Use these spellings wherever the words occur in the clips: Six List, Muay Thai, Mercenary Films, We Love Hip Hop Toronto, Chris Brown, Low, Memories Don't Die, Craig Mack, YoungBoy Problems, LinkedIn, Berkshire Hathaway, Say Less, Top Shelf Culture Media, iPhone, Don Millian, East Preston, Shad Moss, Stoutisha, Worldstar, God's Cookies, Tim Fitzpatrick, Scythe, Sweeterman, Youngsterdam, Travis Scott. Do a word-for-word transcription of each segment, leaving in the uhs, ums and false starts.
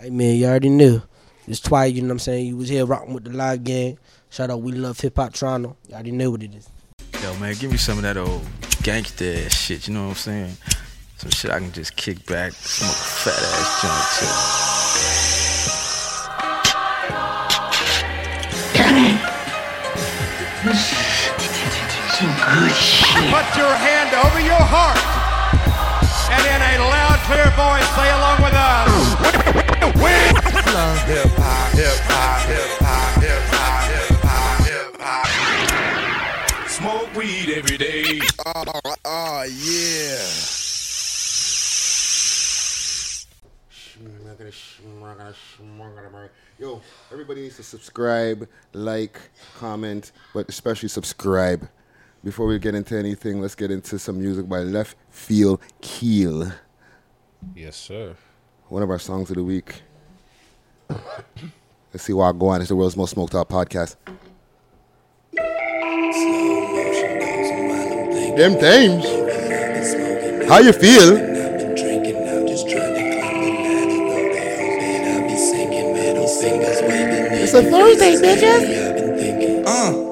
Hey man, you already knew. It's Twy, you know what I'm saying? You was here rocking with the Live Gang. Shout out We Love Hip Hop Toronto. You already knew what it is. Yo man, give me some of that old gangsta ass shit, you know what I'm saying? Some shit I can just kick back, smoke a fat ass joint too. Some good shit. Put your hand over your heart and in a loud, clear voice say along with us. We love hip hop, hip hop, hip hop, hip hop, hip hop, hip hop. Smoke weed every day. Oh, oh yeah. Yo, everybody needs to subscribe, like, comment, but especially subscribe. Before we get into anything, let's get into some music by Left Field Keel. Yes, sir. One of our songs of the week. Let's see why I go on. It's the world's most smoked out podcast. Slow motion goes on while I'm thinking. Them things. How you feel? It's a Thursday, bitches. Uh.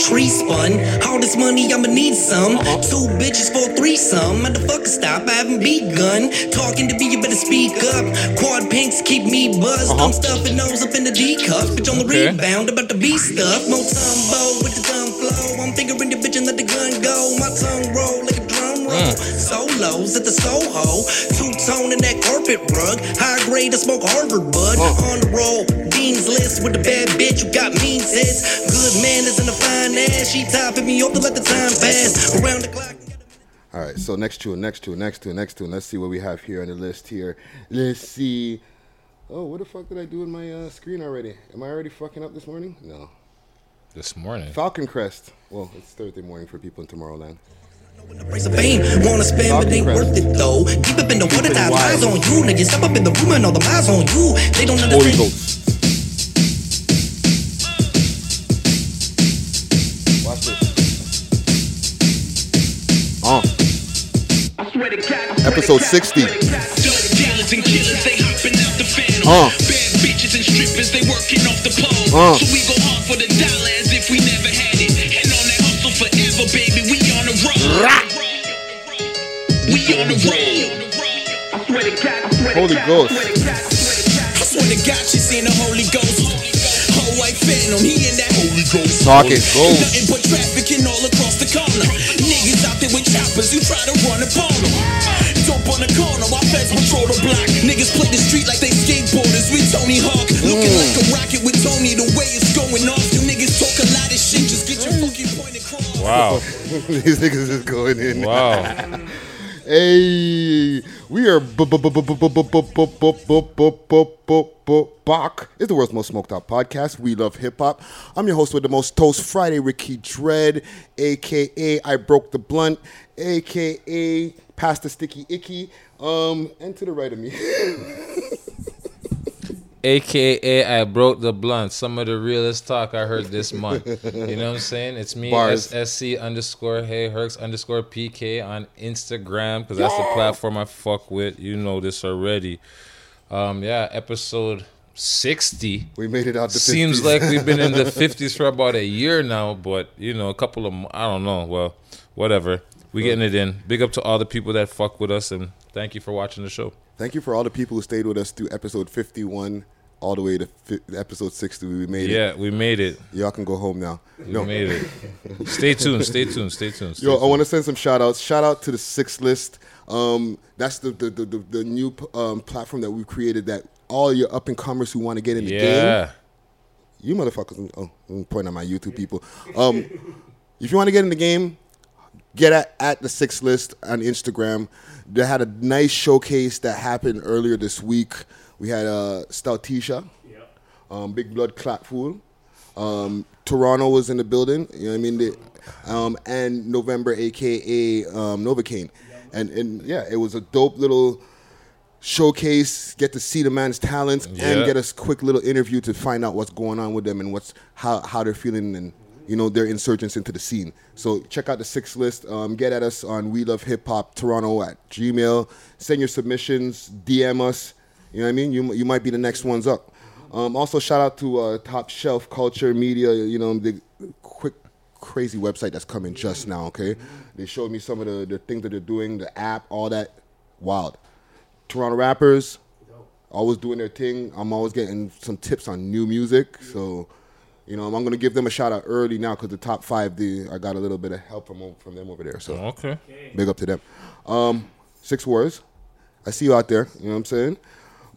Tree spun, all this money I'ma need some. Uh-huh. Two bitches for threesome. Motherfucker, stop, I haven't begun. Talking to me, you better speak up. Quad pinks keep me buzzed. Uh-huh. I'm stuffing nose up in the D cup. Bitch on the okay. rebound, about to be stuffed. More tumbo with the thumb flow. I'm fingering the bitch and let the gun go. My tongue roll like a drum roll. Mm. Solos at the Soho. Two tone in that carpet rug. High grade, I smoke Harvard bud. Uh-huh. On the roll, Dean's list with the bad bitch. You got mean tits. Good manners in the fine. She topping me up to let the time pass around the clock. All right, so next tune, next tune, next tune, next tune. Let's see what we have here on the list here. Let's see. Oh, what the fuck did I do with my uh, screen already? Am I already fucking up this morning? No. This morning? Falcon Crest. Well, it's Thursday morning for people in Tomorrowland. When the price of fame, wanna spend, but ain't worth it though. Keep up in the water, dive eyes on you. Niggas step up in the room and all the eyes on you. They don't understand. Episode sixty. Uh. Bitches and strippers, they working off the pole. So we go hard for the dollar as if we never had it. And on that hustle forever, baby, we on the road. We on the road. Holy Ghost. I swear to God, she seen the Holy Ghost. White Phantom, he in that Holy Ghost. Talking gold. Nothing but trafficking all across the corner. Niggas out there with choppers, you try to run upon them. Dope on the corner, our feds patrol the block. Niggas play the street like they skateboarders. We Tony Hawk, looking mm. like a rocket with Tony. The way it's going off, you niggas talk a lot of shit. Just get your fucking point across. Wow. These niggas is going in. Wow. Hey, we are back. It's the world's most smoked out podcast. We love hip hop. I'm your host with the most toast Friday, Ricky Dread, aka I broke the blunt, aka Pasta Sticky Icky. Um, and to the right of me, aka I broke the blunt. Some of the realest talk I heard this month. You know what I'm saying? It's me, S S C underscore Hey Herx underscore P K on Instagram, because that's the platform I fuck with. You know this already. Um, yeah, episode sixty. We made it out the fifties. Seems like we've been in the fifties for about a year now, but you know, a couple of I don't know. Well, whatever. We getting it in. Big up to all the people that fuck with us, and thank you for watching the show. Thank you for all the people who stayed with us through episode fifty-one all the way to fi- episode sixty. We made yeah, it. Yeah, we made it. Y'all can go home now. We no. made it. Stay tuned, stay tuned, stay tuned. Stay Yo, tuned. I want to send some shout-outs. Shout-out to the Six List. Um, that's the the, the, the, the new um, platform that we created that all your up-and-comers who want to get in the yeah. game. Yeah. You motherfuckers. Oh, I'm pointing at my YouTube people. Um, if you want to get in the game, get at, at the Six List on Instagram. They had a nice showcase that happened earlier this week. We had uh, Stoutisha, yep. um, Big Blood Clapfool. Um, Toronto was in the building, you know what I mean? They, um, and November, a k a. Um, Novocaine. Yep. And, and yeah, it was a dope little showcase, get to see the man's talents, yep. and get a quick little interview to find out what's going on with them and what's how, how they're feeling and you know, their insurgence into the scene. So check out the Six List. Um, get at us on We Love Hip Hop Toronto at Gmail. Send your submissions. D M us. You know what I mean? You you might be the next ones up. Um, also, shout out to uh, Top Shelf Culture Media. You know, the quick, crazy website that's coming just now. Okay, they showed me some of the, the things that they're doing, the app, all that. Wild. Toronto rappers always doing their thing. I'm always getting some tips on new music. So, you know, I'm going to give them a shout out early now because the top five, the, I got a little bit of help from from them over there. So, okay, big up to them. Um, six words. I see you out there. You know what I'm saying?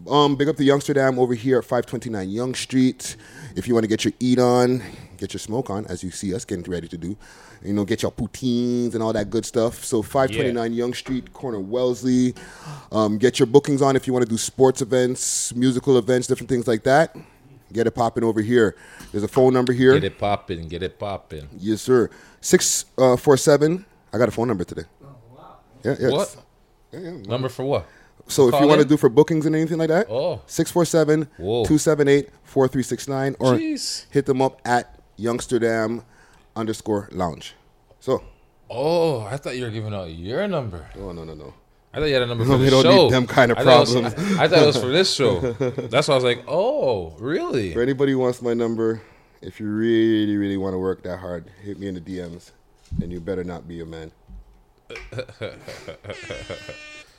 Um, big up to Youngsterdam over here at five twenty-nine Young Street. If you want to get your eat on, get your smoke on, as you see us getting ready to do. You know, get your poutines and all that good stuff. So five twenty-nine yeah. Young Street, corner Wellesley. Um, get your bookings on if you want to do sports events, musical events, different things like that. Get it popping over here. There's a phone number here. Get it popping. Get it popping. Yes, sir. six four seven I got a phone number today. Oh, wow. Yeah, yeah. What? Yeah, yeah. Number for what? So if you want to do for bookings and anything like that, oh. six four seven, two seven eight, four three six nine or Jeez. hit them up at Youngsterdam underscore lounge. So. Oh, I thought you were giving out your number. Oh, no, no, no. I thought you had a number no, for this show. We don't need them kind of I problems. Thought was, I, I thought it was for this show. That's why I was like, oh, really? For anybody who wants my number, if you really, really want to work that hard, hit me in the D Ms, and you better not be a man.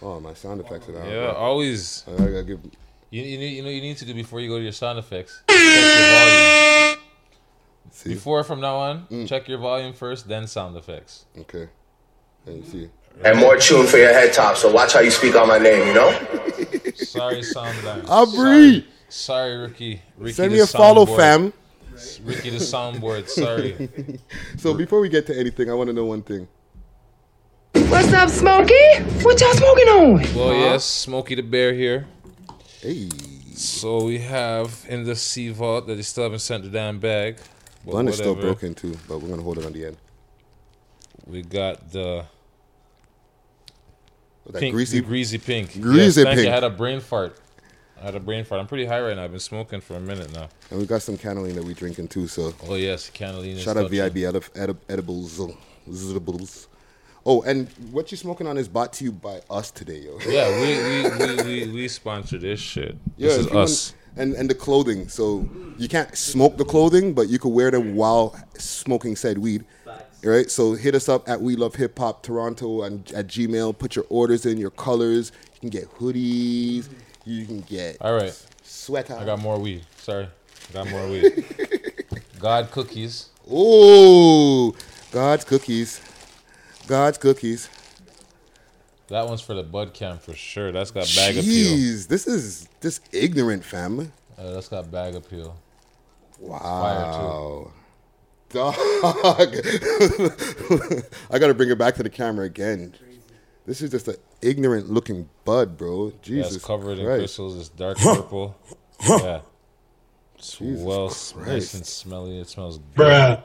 Oh, my sound effects are out. Yeah, right. always. I gotta give. You, you you know you need to do before you go to your sound effects. Check your volume. See? Before from now on, mm. check your volume first, then sound effects. Okay. And see. And more tune for your head top. So watch how you speak on my name. You know. Sorry, sound guys. Sorry. Sorry, Ricky. Ricky Send me a follow, board. fam. Right? Ricky the soundboard. Sorry. So before we get to anything, I want to know one thing. What's up, Smokey? What y'all smoking on? Well, uh-huh. yes, Smokey the Bear here. Hey. So we have in the sea vault that they still haven't sent the damn bag. Bun is still broken too, but we're gonna hold it on the end. We got the that pink, greasy, the greasy pink, greasy yes, pink. You. I had a brain fart. I had a brain fart. I'm pretty high right now. I've been smoking for a minute now. And we got some cannoli that we drinking too. So. Oh yes, cannoli. Shout out V I B edib- edibles. edibles. Oh, and what you smoking on is brought to you by us today, yo. Yeah, we we, we, we, we sponsor this shit. Yeah, this is us. Want, and, and the clothing. So you can't smoke the clothing, but you could wear them while smoking said weed. Right? So hit us up at We Love Hip Hop Toronto and at Gmail. Put your orders in, your colors. You can get hoodies. You can get All right. sweaters. I got more weed. Sorry. I got more weed. God's Cookies. Ooh, God's Cookies. God's Cookies. That one's for the bud camp for sure. That's got bag Jeez, appeal. Jeez, this is this ignorant family. Uh, that's got bag appeal. Wow. Dog. I got to bring it back to the camera again. This is just an ignorant looking bud, bro. Jesus yeah, it's covered Christ. in crystals. It's dark purple. Yeah. It's Jesus well Christ. nice and smelly. It smells good. Bruh.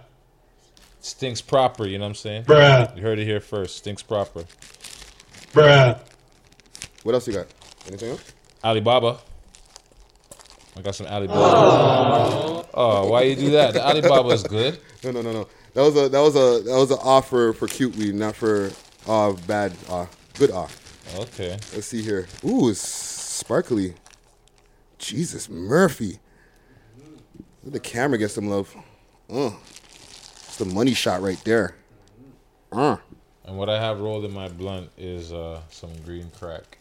Stinks proper, you know what I'm saying? Bruh. You heard it here first. Stinks proper. Bruh. What else you got? Anything else? Alibaba. I got some Alibaba. Oh, oh why you do that? The Alibaba is good. No, no, no, no. That was a that was a that was an offer for cute weed, not for uh bad uh good off. Okay. Let's see here. Ooh, it's sparkly. Jesus Murphy. The camera gets some love. Uh. The money shot right there. Uh. And what I have rolled in my blunt is uh, some green crack.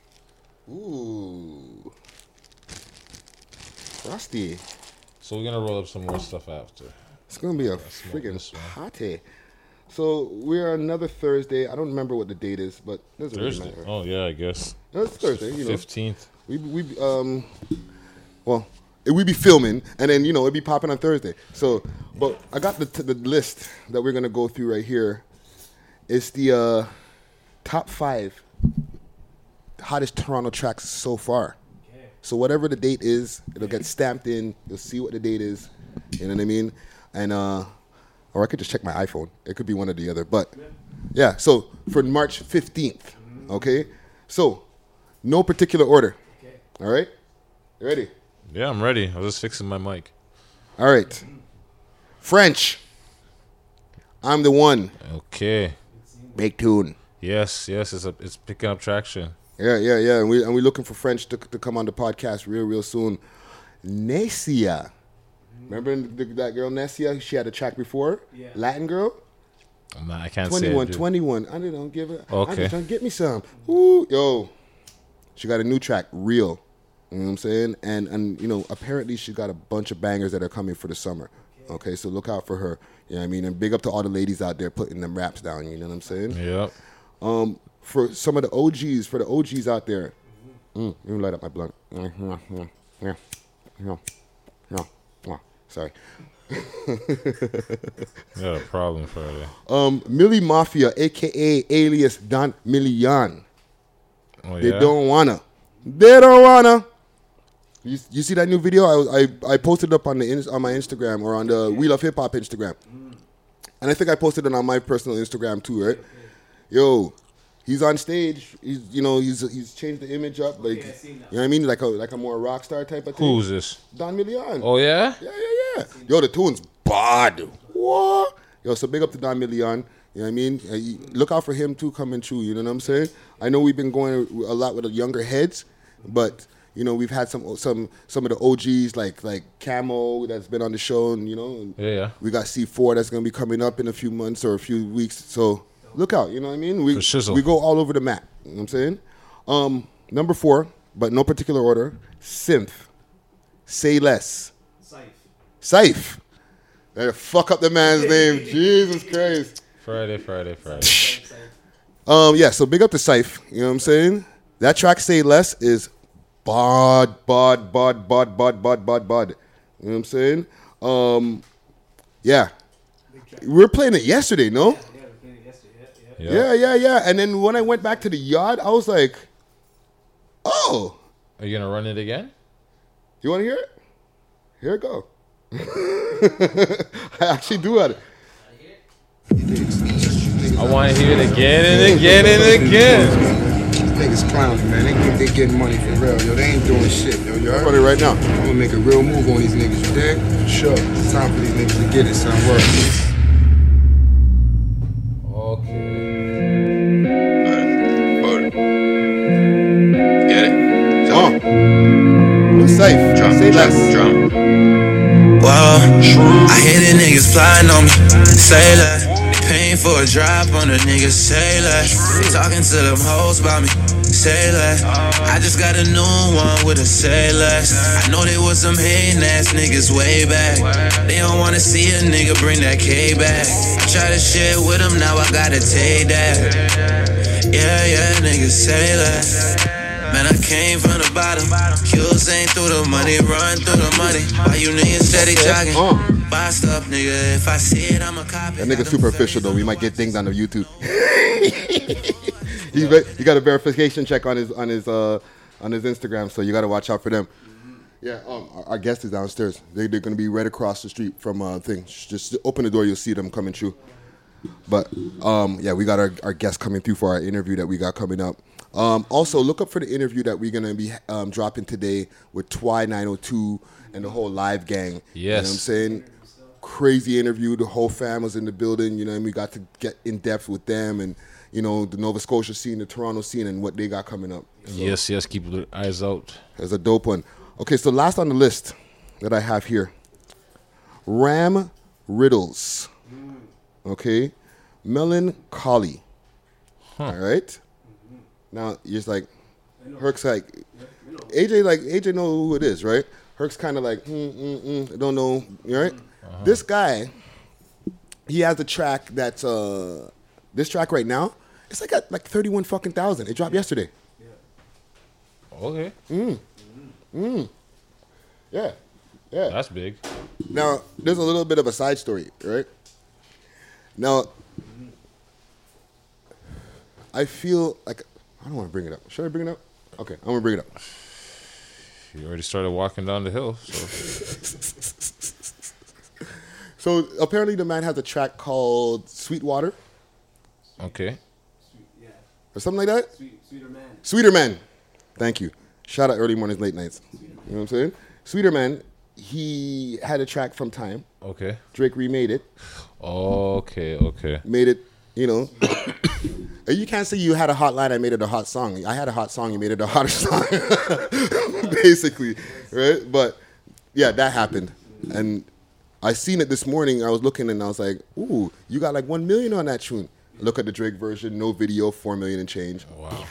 Ooh, frosty. So we're gonna roll up some more stuff after. It's gonna be a freaking party. So we're another Thursday. I don't remember what the date is, but it doesn't really matter. Oh yeah, I guess. No, it's Thursday. You know, fifteenth. We we um, well. We'd be filming, and then, you know, it'd be popping on Thursday. So, but I got the t- the list that we're going to go through right here. It's the uh, top five hottest Toronto tracks so far. Okay. So whatever the date is, it'll get stamped in. You'll see what the date is. You know what I mean? And, uh, or I could just check my iPhone. It could be one or the other. But, yeah, so for March fifteenth, okay? So, no particular order. Okay. All right? You ready? Yeah, I'm ready. I was just fixing my mic. All right. French. I'm the one. Okay. Big tune. Yes, yes. It's a, it's picking up traction. Yeah, yeah, yeah. And, we, and we're looking for French to, to come on the podcast real, real soon. Nessia. Remember the, that girl, Nessia? She had a track before? Yeah. Latin girl? I'm not, I can't twenty-one, say it. twenty-one, I don't give it. Okay. I'm just trying to get me some. Ooh, yo. She got a new track, Real. You know what I'm saying? And, and you know, apparently she got a bunch of bangers that are coming for the summer. Okay, so look out for her. You know what I mean? And big up to all the ladies out there putting them raps down. You know what I'm saying? Yep. Um, for some of the O Gs, for the O Gs out there, mm, let me light up my blunt. Mm-hmm. Yeah. No. No. No. Sorry. Yeah, a problem for that. Um, Millie Mafia, a k a alias Don Millian. Oh, yeah? They don't wanna. They don't wanna. You, you see that new video? I was, I I posted it up on the on my Instagram or on the We Love Hip Hop Instagram, mm. and I think I posted it on my personal Instagram too, right? Yo, he's on stage. He's you know he's he's changed the image up, like okay, you know what I mean, like a like a more rock star type of thing. Who's this? Don Millian. Oh yeah. Yeah yeah yeah. Yo, the tune's bad. What? Yo, so big up to Don Millian. You know what I mean? Look out for him too coming through. You know what I'm saying? I know we've been going a lot with the younger heads, but. You know, we've had some some some of the O Gs like like Camo that's been on the show, and you know, and yeah, we got C four that's gonna be coming up in a few months or a few weeks. So look out, you know what I mean? We we go all over the map. You know what I'm saying? Um, number four, but no particular order. Synth, Say Less, Scythe. Scythe. They fuck up the man's name. Jesus Christ. Friday, Friday, Friday. um, yeah. So big up to Scythe. You know what I'm saying? That track, Say Less, is. Bod, bod, bod, bod, bod, bod, bod, bod. You know what I'm saying? Um, yeah. We were playing it yesterday, no? Yeah, yeah, we were playing it yesterday. Yeah, yeah, yeah, yeah, yeah. And then when I went back to the yard, I was like, oh. Are you going to run it again? You want to hear it? Here it go. I actually do have it. I want to hear it again and again and again. Niggas clowns, man. They think they getting money for real. Yo, they ain't doing shit, yo. Y'all heard it right now. I'm gonna make a real move on these niggas, you dig? Sure. It's time for these niggas to get it, son. Work. Okay. Alright. Alright. Get it? Come on. We're safe. Drum. Say less. Drum. Well, I hear the niggas flying on me. Say less. Paying for a drop on a nigga, say less. Talking to them hoes about me, say less. I just got a new one with a say less. I know there was some hatin' ass niggas way back. They don't wanna see a nigga bring that K back. I try to share with them, now I gotta take that. Yeah, yeah, nigga, say less. Man, I came from the bottom. Q's ain't through the money, run through the money. Why you niggas steady jogging? Bossed up, nigga. If I see it, I'ma cop it. That nigga's superficial though. We might get things on the YouTube. You yeah. got a verification check on his on his uh on his Instagram, so you gotta watch out for them. Mm-hmm. Yeah, um, our guest is downstairs. They they're gonna be right across the street from uh thing. Just open the door, you'll see them coming through. But um, yeah, we got our our guest coming through for our interview that we got coming up. Um, also, look up for the interview that we're going to be um, dropping today with Twy nine oh two and the whole Live Gang. Yes. You know what I'm saying? Crazy interview. The whole fam was in the building. You know what I mean? We got to get in depth with them and, you know, the Nova Scotia scene, the Toronto scene, and what they got coming up. So, yes, yes. Keep your eyes out. That's a dope one. Okay, so last on the list that I have here, Ram Riddles. Okay. Melancholy. Huh. All right. Now, you're just like, Herc's like, A J like, A J know who it is, right? Herc's kind of like, mm, mm, mm, don't know, right? Uh-huh. This guy, he has a track that's, uh, this track right now, it's like at like thirty-one fucking thousand. It dropped yesterday. Yeah. Okay. Mm. Mm. Yeah. Yeah. That's big. Now, there's a little bit of a side story, right? Now, I feel like... I don't want to bring it up. Should I bring it up? Okay, I'm going to bring it up. You already started walking down the hill. So, so apparently the man has a track called Sweetwater. Okay. Sweet, yeah. Or something like that? Sweet, Sweeterman. Sweeterman. Thank you. Shout out early mornings, late nights. You know what I'm saying? Sweeterman, he had a track from Time. Okay. Drake remade it. Okay, okay. Made it. you know. You can't say you had a hot line, I made it a hot song. I had a hot song, you made it a hotter song. Basically, right? But yeah, that happened. And I seen it this morning. I was looking and I was like, ooh, you got like one million on that tune. Look at the Drake version, no video, four million and change. Wow.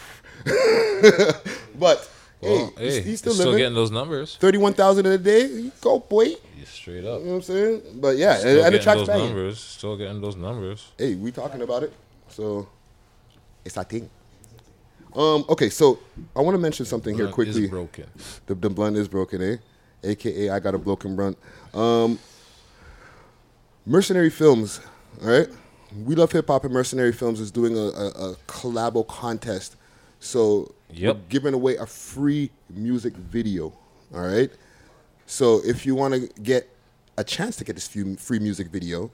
But well, hey, hey, he's still, still getting those numbers. thirty-one thousand in a day, you go, boy. Straight up. You know what I'm saying? But yeah, still and, and the track's those banging. Numbers, still getting those numbers. Hey, we talking about it. So it's a thing. Um, okay, so I want to mention something here quickly. Is broken. The, the blunt is broken, eh? A K A I got a broken brunt. Um, Mercenary Films, all right? We Love Hip Hop and Mercenary Films is doing a, a, a collabo contest. So yep. we're giving away a free music video, all right? So if you want to get a chance to get this free music video,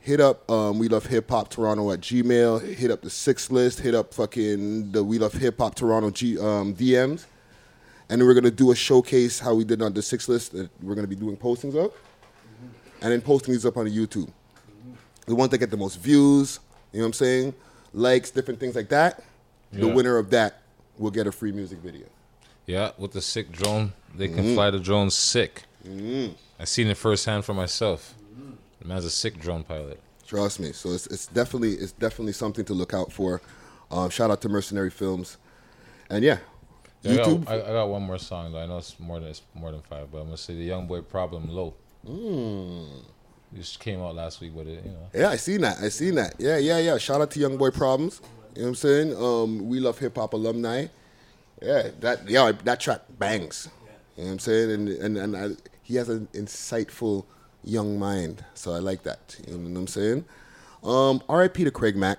hit up um, We Love Hip Hop Toronto at Gmail. Hit up the Six List. Hit up fucking the We Love Hip Hop Toronto G, um, D Ms. And then we're going to do a showcase how we did on the Six List that we're going to be doing postings of. And then posting these up on the YouTube. The ones that get the most views, you know what I'm saying? Likes, different things like that. Yeah. The winner of that will get a free music video. Yeah, with the sick drone. They can mm. fly the drone sick. Mm. I seen it firsthand for myself. The man's a sick drone pilot. Trust me. So it's it's definitely it's definitely something to look out for. Um, shout out to Mercenary Films. And yeah, yeah YouTube. I got, I, I got one more song though. I know it's more than it's more than five, but I'm gonna say the YoungBoy Problem Low. Mm. Just came out last week with it, you know. Yeah, I seen that. I seen that. Yeah, yeah, yeah. Shout out to YoungBoy Problems. You know what I'm saying? Um, We Love Hip Hop alumni. Yeah, that yeah that track bangs. You know what I'm saying? And and and I, he has an insightful young mind, so I like that. You know what I'm saying? Um, R I P to Craig Mack.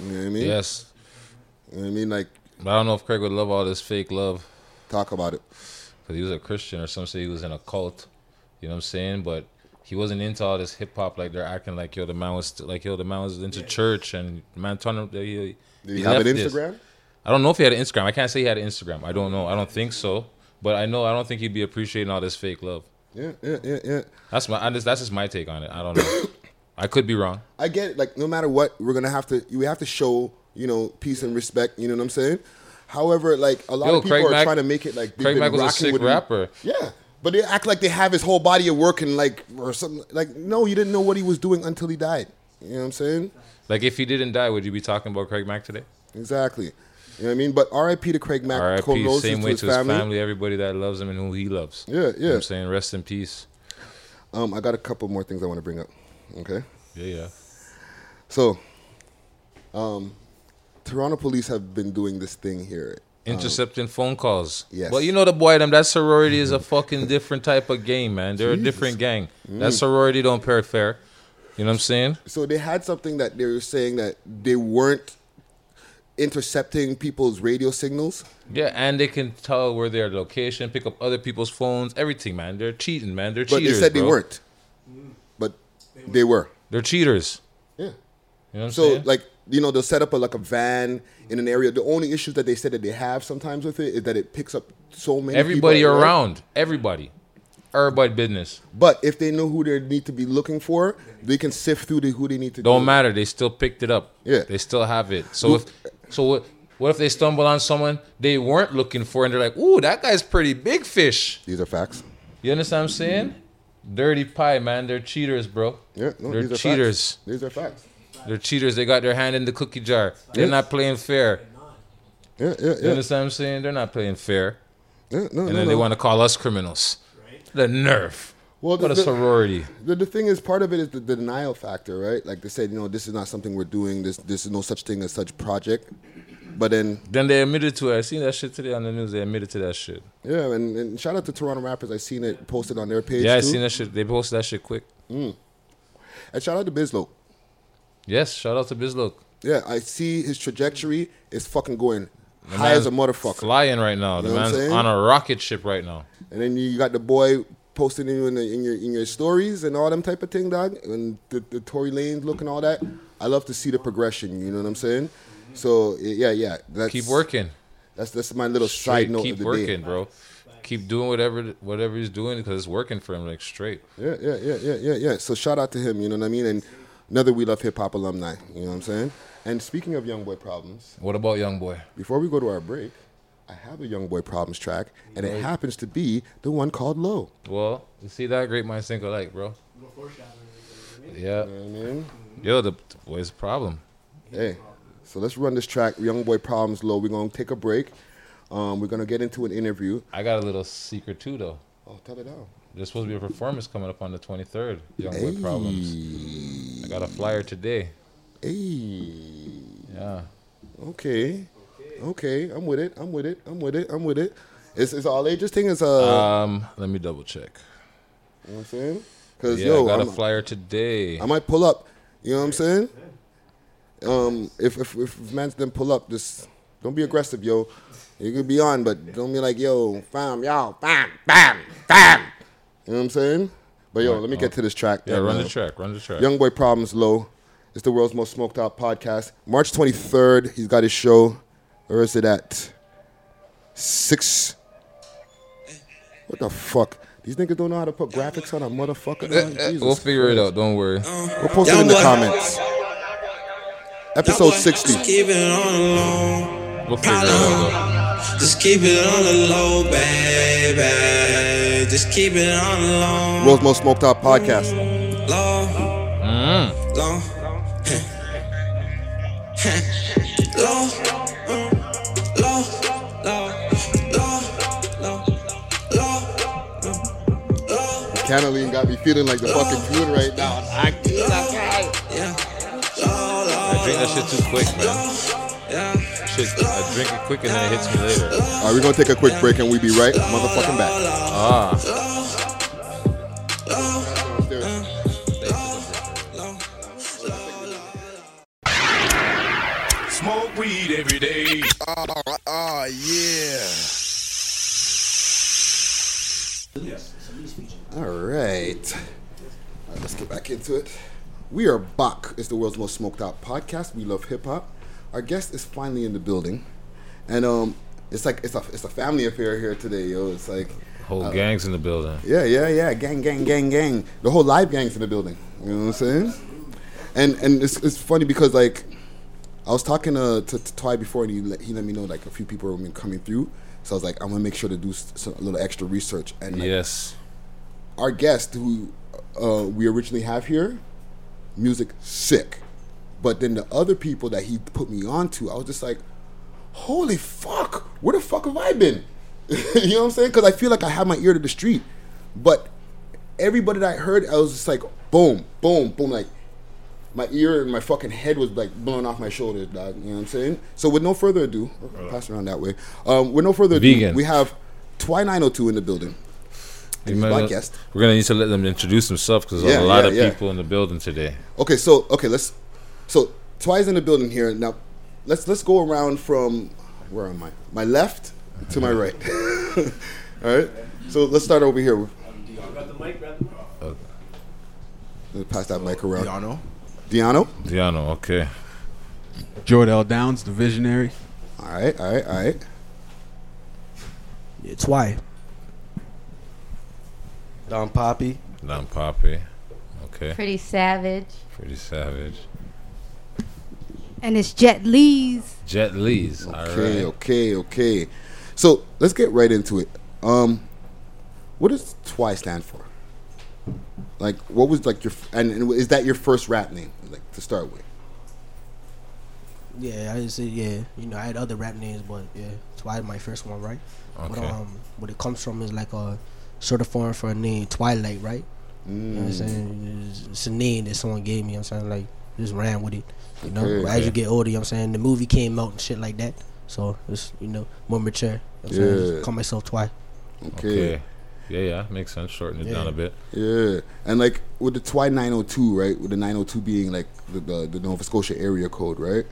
You know what I mean? Yes. You know what I mean? Like, but I don't know if Craig would love all this fake love. Talk about it. Because he was a Christian, or some say he was in a cult. You know what I'm saying? But he wasn't into all this hip hop. Like they're acting like yo, the man was st- like yo, the man was into yeah. church, and the man turned up. He, Did he, he have an Instagram? This. I don't know if he had an Instagram. I can't say he had an Instagram. I don't know. I don't think so. But I know I don't think he'd be appreciating all this fake love. Yeah, yeah, yeah, yeah. That's my. I just, that's just my take on it. I don't know. I could be wrong. I get it. Like no matter what, we're gonna have to. We have to show you know peace and respect. You know what I'm saying? However, like a lot yo, of people Craig are Mack, trying to make it like Craig Mack was a sick rapper. Him. Yeah. But they act like they have his whole body of work and like or something like no, you didn't know what he was doing until he died. You know what I'm saying? Like if he didn't die, would you be talking about Craig Mack today? Exactly. You know what I mean? But R I P to Craig Mack. R I P same way to his, to his family. family, everybody that loves him and who he loves. Yeah, yeah. You know what I'm saying? Rest in peace. Um, I got a couple more things I want to bring up. Okay? Yeah, yeah. So um, Toronto police have been doing this thing here. Intercepting um, phone calls. Yes. But you know the boy, them that sorority is a fucking different type of game, man. They're Jesus. a different gang. Mm. That sorority don't pair fair. You know what I'm saying? So they had something that they were saying that they weren't intercepting people's radio signals. Yeah, and they can tell where their location, pick up other people's phones, everything, man. They're cheating, man. They're but cheaters, But they said bro. they weren't. But they were. They're cheaters. Yeah. You know what I'm so, saying? So, like, you know, they'll set up a, like a van in an area. The only issues that they said that they have sometimes with it is that it picks up so many everybody people around. Everybody. Everybody business. But if they know who they need to be looking for, they can sift through the who they need to. Don't do. matter. They still picked it up. Yeah. They still have it. So who, if so what, what if they stumble on someone they weren't looking for and they're like, ooh, that guy's pretty big fish. These are facts. You understand what I'm saying? Dirty pie, man. They're cheaters, bro. Yeah, no, They're these are cheaters. Facts. These are facts. They're cheaters. They got their hand in the cookie jar. They're yes. not playing fair. Yeah, yeah, yeah. You understand what I'm saying? They're not playing fair. Yeah, no, and no, then no. they want to call us criminals. Right. The nerve. Well, what the, a sorority. The, the thing is, part of it is the, the denial factor, right? Like they said, you know, this is not something we're doing. This this is no such thing as such project. But then... Then they admitted to it. I seen that shit today on the news. They admitted to that shit. Yeah, and, and shout out to Toronto rappers. I seen it posted on their page Yeah, I too. seen that shit. They posted that shit quick. Mm. And shout out to Bizlo. Yes, shout out to Bizlo. Yeah, I see his trajectory is fucking going the high as a motherfucker. Flying right now. You the man's on a rocket ship right now. And then you got the boy posting you in, the, in your in your stories and all them type of thing, dog. And the, the Tory Lanez look and all that. I love to see the progression. You know what I'm saying? So yeah, yeah. That's, keep working. That's that's my little straight, side note keep of the working, day. Keep working, bro. Keep doing whatever whatever he's doing because it's working for him like straight. Yeah, yeah, yeah, yeah, yeah, yeah. So shout out to him. You know what I mean? And another We Love Hip Hop alumni. You know what I'm saying? And speaking of YoungBoy Problems. What about YoungBoy? Before we go to our break, I have a YoungBoy Problems track, and right. it happens to be the one called Low. Well, you see that? Great minds think alike, bro. Yeah. You know what I mean? Mm-hmm. Yo, the, the boy's a problem. Hey, so let's run this track, YoungBoy Problems Low. We're going to take a break. Um, we're going to get into an interview. I got a little secret, too, though. Oh, tell it out. There's supposed to be a performance coming up on the twenty-third, YoungBoy hey. Problems. I got a flyer today. Hey. Yeah. Okay. Okay, I'm with it. I'm with it. I'm with it. I'm with it. It's it's all ages thing. Is uh. Um, let me double check. You know what I'm saying? Cause yeah, yo, I got I'm, a flyer today. I might pull up. You know what I'm saying? Um, if if if man's them pull up, just don't be aggressive, yo. You could be on, but don't be like, yo, fam, yo, fam, fam, fam. You know what I'm saying? But yo, let me get to this track. Yeah, run now. the track. Run the track. YoungBoy Problems Low. It's the world's most smoked out podcast. March twenty-third, he's got his show. Or is it at six? What the fuck? These niggas don't know how to put graphics on a motherfucker. Uh, uh, we'll figure Christ. it out. Don't worry. We'll post Young it in boy. the comments. Episode sixty. Just keep it on the low. We'll figure it out, though. Just keep it on the low, baby. Just keep it on the low. World's Most Smoked Out Podcast. Low. Mm. Low. Low. Cannoli got me feeling like the fucking dude right now. I drink that shit too quick, man. Shit, I drink it quick and then it hits me later. Alright, we're gonna take a quick break and we be right motherfucking back. Ah. Smoke weed every day. Oh, oh yeah. All right. All right, let's get back into it. We are back. It's the world's most smoked out podcast. We love hip hop. Our guest is finally in the building, and um, it's like it's a it's a family affair here today, yo. It's like whole uh, gang's in the building. Yeah, yeah, yeah. Gang, gang, gang, gang. The whole live gang's in the building. You know what I'm saying? And and it's it's funny because like I was talking uh, to to Twy before, and he let, he let me know like a few people have been coming through. So I was like, I'm gonna make sure to do some, a little extra research. And like, yes. Our guest, who uh, we originally have here, music sick. But then the other people that he put me on to, I was just like, holy fuck, where the fuck have I been? You know what I'm saying? Because I feel like I have my ear to the street. But everybody that I heard, I was just like, boom, boom, boom. Like, my ear and my fucking head was like blown off my shoulders, dog. You know what I'm saying? So with no further ado, pass around that way. Um, with no further ado, Vegan. we have Twy nine oh two in the building. We're gonna need to let them introduce themselves because there's yeah, a lot yeah, of yeah. people in the building today. Okay, so okay, let's. So Twy's in the building here now. Let's let's go around from where am I? My left to my right. All right. So let's start over here. Grab the mic. Grab the mic. Okay. Let's pass that so, mic around. Diano. Diano. Diano. Okay. Jordan Downs, the visionary. All right. All right. All right. Yeah, Twy. Don Poppy. Don Poppy. Okay. Pretty Savage. Pretty Savage. And it's Jet Lees. Jet Lees. Okay, all right. Okay, okay. So let's get right into it. Um, what does Twy stand for? Like, what was like your and, and is that your first rap name? Like to start with. Yeah, I just said yeah. You know, I had other rap names, but yeah, Twy is my first one, right? Okay. But um, what it comes from is like a. Sort of form for a name, Twilight, right? Mm. You know what I'm saying? It's a name that someone gave me, you know what I'm saying? Like, just ran with it. You know, okay, as yeah. you get older, you know what I'm saying? The movie came out and shit like that. So, it's, you know, more mature. You know yeah. I just call myself Twy. Okay. okay. Yeah, yeah, makes sense. Shorten it yeah. down a bit. Yeah. And, like, with the Twy nine oh two, right? With the nine oh two being, like, the, the, the Nova Scotia area code, right?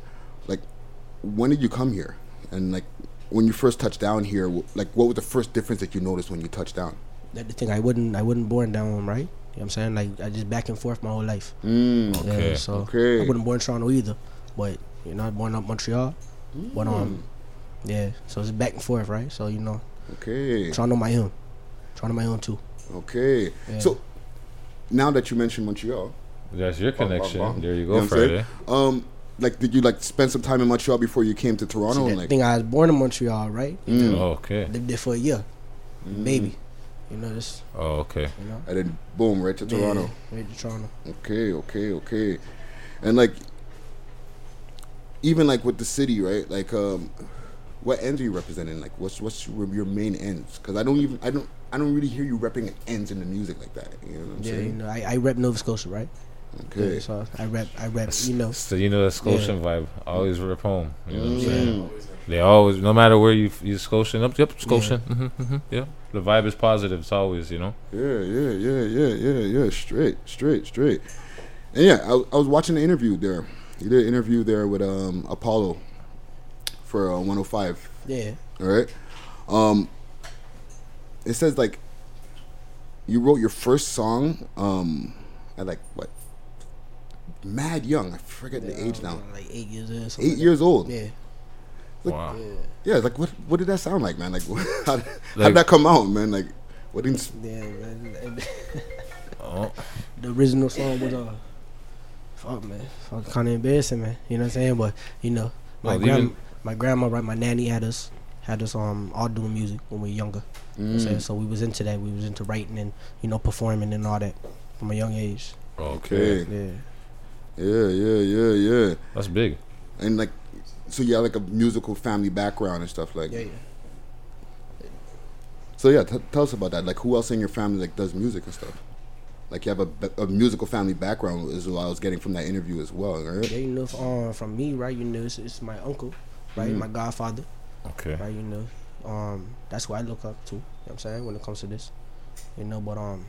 Like, when did you come here? And, like, when you first touched down here, like, what was the first difference that you noticed when you touched down? That's the thing. I wouldn't I wouldn't born down, right? You know what I'm saying? Like, I just back and forth my whole life. Mm, okay. Yeah, so okay. I wasn't born in Toronto either. But, you know, I was born up Montreal. Mm. But, um, yeah. So it's back and forth, right? So, you know. Okay. Toronto my own. Toronto my own, too. Okay. Yeah. So, now that you mentioned Montreal. That's your connection. Bah, bah, bah. There you go, you know Friday. Um, Like, did you like spend some time in Montreal before you came to Toronto? See, that and, like, thing, I was born in Montreal, right? Mm. Oh, okay. Lived there for a year, mm. baby. You know this. Oh, okay. You know? And then boom, right to Toronto. Yeah, right to Toronto. Okay, okay, okay. And like, even like with the city, right? Like, um, what ends are you representing? Like, what's what's your main ends? Because I don't even I don't I don't really hear you repping ends in the music like that. You know what I'm yeah, saying? You know, I, I rep Nova Scotia, right? Okay. Yeah, so I rep, I rep, you know. So you know that Scotian yeah. vibe. Always rep home. You know what I'm yeah. saying? They always, no matter where you you Scotian. Yep, yep Scotian. Yeah. Mm-hmm, mm-hmm, yeah. The vibe is positive. It's always, you know. Yeah, yeah, yeah, yeah, yeah, yeah. Straight, straight, straight. And yeah, I, I was watching the interview there. You did an interview there with um Apollo for uh, one oh five. Yeah. All right. Um. It says like you wrote your first song um at like what? Mad young, I forget yeah, the age now. Like eight years old. Eight like years old. Yeah. Like, wow. Yeah, it's like what? What did that sound like, man? Like, what, how, like how did that come out, man? Like, what? Ins- yeah. Man. Oh. The original song was uh, fuck man, fuck, kind of embarrassing, man. You know what I'm saying? But you know, my well, grandma, my grandma, right? My nanny had us, had us um all doing music when we were younger. Mm. You know what I'm saying? So we was into that. We was into writing and you know performing and all that from a young age. Okay. Yeah. Yeah, yeah, yeah, yeah. That's big. And like, so you have like a musical family background and stuff like. Yeah, yeah. So yeah, t- tell us about that. Like, who else in your family like does music and stuff? Like, you have a, a musical family background is what I was getting from that interview as well, right? Yeah, you know, um, from me, right? You know, it's, it's my uncle, right? Mm. My godfather. Okay. Right, you know, um, that's who I look up to. You know what I'm saying, when it comes to this, you know, but um,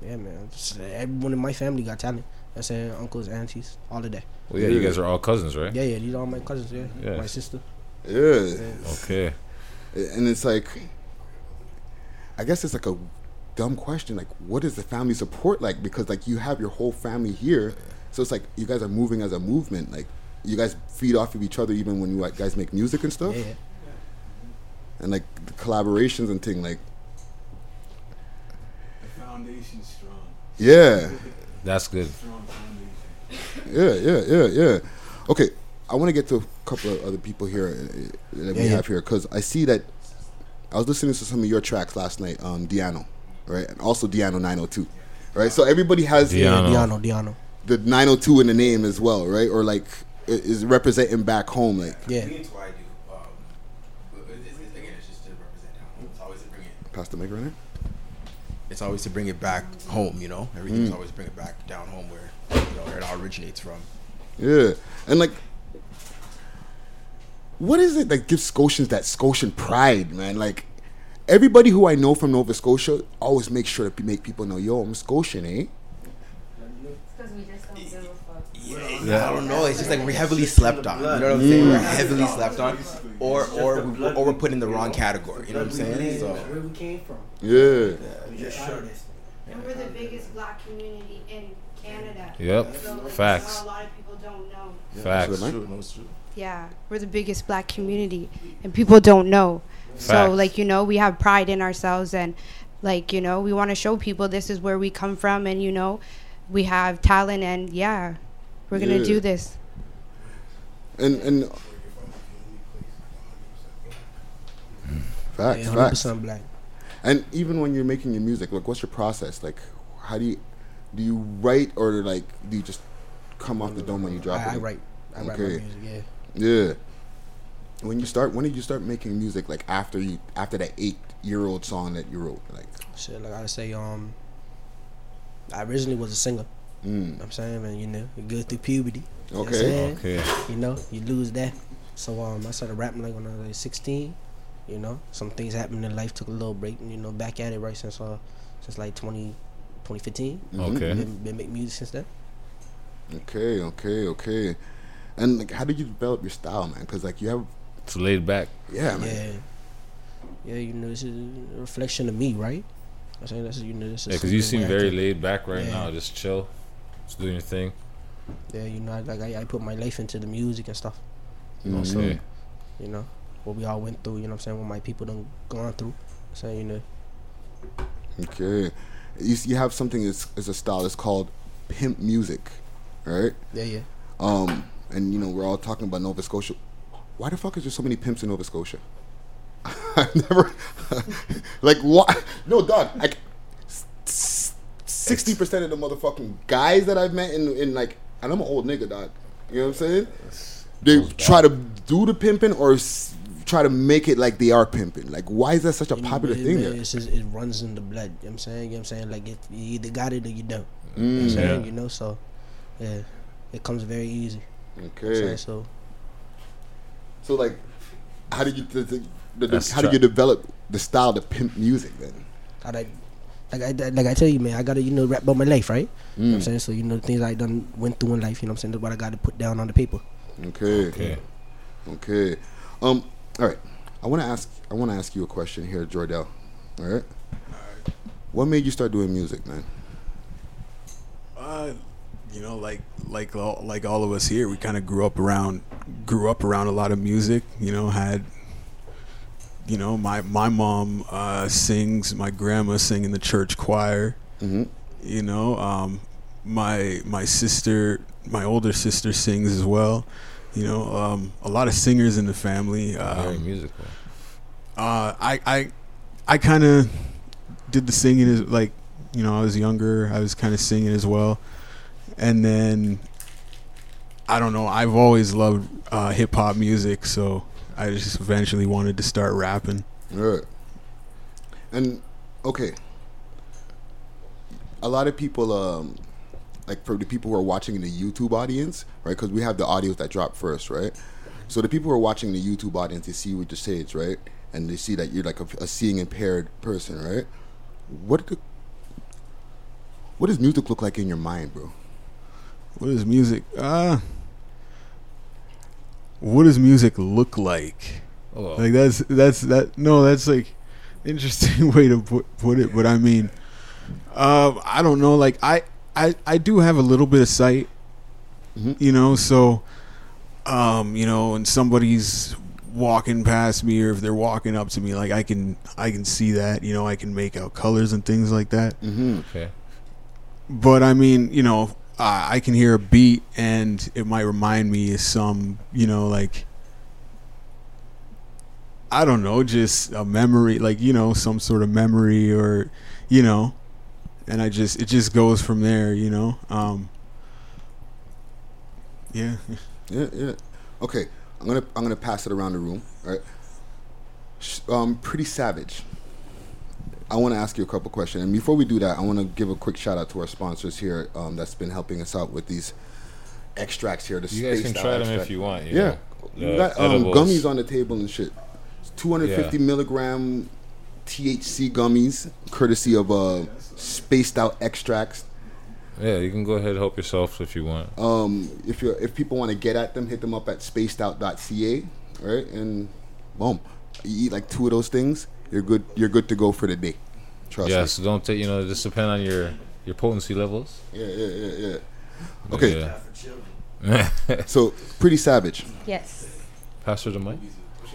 yeah, man, just, everyone in my family got talent. I said uncles, aunties, all of that. Well, yeah, you guys are all cousins, right? Yeah, yeah, these are all my cousins, yeah. yeah. My sister. Yeah. yeah. Okay. And it's like, I guess it's like a dumb question. Like, what is the family support like? Because, like, you have your whole family here. So it's like, you guys are moving as a movement. Like, you guys feed off of each other even when you like, guys make music and stuff. Yeah. yeah. And, like, the collaborations and thing, like. The foundation's strong. Yeah. That's good. Yeah, yeah, yeah, yeah. Okay, I want to get to a couple of other people here that yeah, we yeah. have here because I see that I was listening to some of your tracks last night, um, Diano, right? And also Diano nine oh two, right? So everybody has Diano. You know, Diano, Diano. The nine oh two in the name as well, right? Or like is representing back home, like. Yeah. Me and Twy do. Um, again, it's just to represent home. It's always to bring it. Pass the mic right there. It's always to bring it back home, you know? Everything's mm. always bring it back down home where, you know, where it all originates from. Yeah. And, like, what is it that gives Scotians that Scotian pride, man? Like, everybody who I know from Nova Scotia always makes sure to make people know, yo, I'm Scotian, eh? It's because we just don't give a fuck. Yeah, yeah. I don't know. It's just, like, we're heavily slept on. You know what I'm saying? Mm. We're heavily slept on. Or or we, or we're put in the wrong category. You know what I'm saying? So where we came from. Yeah. We just showed this. And we're the biggest black community in Canada. Yep. So facts. A lot of people don't know. Facts. Facts. Yeah, we're the biggest black community, and people don't know. Facts. So like you know, we have pride in ourselves, and like you know, we want to show people this is where we come from, and you know, we have talent, and yeah, we're gonna yeah. do this. And and. Facts, yeah, facts. Black. And even when you're making your music, like, what's your process? Like, how do you do you write or like do you just come off the dome when you drop I, it? I write. I okay. write my music. Yeah. Yeah. When you start, when did you start making music? Like after you, after that eight-year-old song that you wrote, like shit. Like I say, um, I originally was a singer. Mm. You know what I'm saying, and you know, you go through puberty. You okay. Okay. You know, you lose that. So um, I started rapping like when I was like sixteen. You know, some things happened in life, took a little break, and, you know, back at it right since uh, since like twenty fifteen. Mm-hmm. Okay. Been, been making music since then. Okay, okay, okay. And, like, how did you develop your style, man? Because, like, you have... It's laid back. Yeah, man. Yeah, yeah you know, this is a reflection of me, right? I'm saying that's, you know, this is... Yeah, because you seem very laid back right yeah. now. Just chill. Just doing your thing. Yeah, you know, like, I, I put my life into the music and stuff. You know, mm-hmm. so, you know... what we all went through, you know what I'm saying, what my people done gone through. So, you know. Okay. You you have something that's, as a style, it's called pimp music, right? Yeah, yeah. Um, and you know, we're all talking about Nova Scotia. Why the fuck is there so many pimps in Nova Scotia? I've never, like, what? No, dog. Like, sixty percent of the motherfucking guys that I've met in, in like, and I'm an old nigga, dog. You know what I'm saying? They try to do the pimping or s- try to make it like they are pimping. Like, why is that such a popular it, thing? It, it's just, it runs in the blood. You know what I'm saying? You know what I'm saying? Like, it, you either got it or you don't. Mm. You know what I'm saying? Yeah. You know, so yeah, it comes very easy. Okay. You know so, so like, how did you the, the, the, the, how did you develop the style to pimp music then? How did Like I, like I tell you, man, I gotta, you know, rap about my life, right? Mm. You know what I'm saying? So, you know, the things I done went through in life, you know what I'm saying? That's what I gotta put down on the paper. Okay. Okay. Okay. Um, all right. I wanna ask I wanna ask you a question here, Jordell. All right? What made you start doing music, man? Uh you know, like like all, like all of us here, we kinda grew up around grew up around a lot of music, you know, had You know, my, my mom uh, sings, my grandma sang in the church choir, mm-hmm. you know, um, my my sister, my older sister sings as well, you know, um, a lot of singers in the family. Um, Very musical. Uh, I I, I kind of did the singing, as, like, you know, I was younger, I was kind of singing as well, and then, I don't know, I've always loved uh, hip-hop music, so I just eventually wanted to start rapping. Right. And, okay. A lot of people, um, like for the people who are watching in the YouTube audience, right? Because we have the audios that drop first, right? So the people who are watching the YouTube audience, they see you with your shades, right? And they see that you're like a, a seeing impaired person, right? What the, What does music look like in your mind, bro? What is music? Ah. Uh, What does music look like? Hello. Like that's that's that. No, that's like interesting way to put, put it. But I mean, uh, I don't know. Like I, I I do have a little bit of sight, mm-hmm. you know. So, um, you know, when somebody's walking past me or if they're walking up to me, like I can I can see that. You know, I can make out colors and things like that. Mm-hmm. Okay. But I mean, you know. Uh, I can hear a beat and it might remind me of some, you know, like, I don't know, just a memory, like, you know, some sort of memory or, you know, and I just, it just goes from there, you know? Um, yeah. Yeah, yeah. Okay. I'm going to, I'm going to pass it around the room. All right. Um, Pretty Savage. I want to ask you a couple questions, and before we do that, I want to give a quick shout out to our sponsors here um, that's been helping us out with these extracts here. The you guys can try extract. them if you want. You yeah, know, got um, gummies on the table and shit. two hundred fifty yeah. milligram T H C gummies, courtesy of uh, Spaced Out Extracts. Yeah, you can go ahead and help yourself if you want. Um, if you if people want to get at them, hit them up at spaced out dot c a, right? And boom, you eat like two of those things. You're good. You're good to go for the day. Trust yeah, me. Yeah. So don't take. You know, just depend on your your potency levels. Yeah, yeah, yeah, yeah. Okay. Yeah. So Pretty Savage. Yes. Pass her the mic.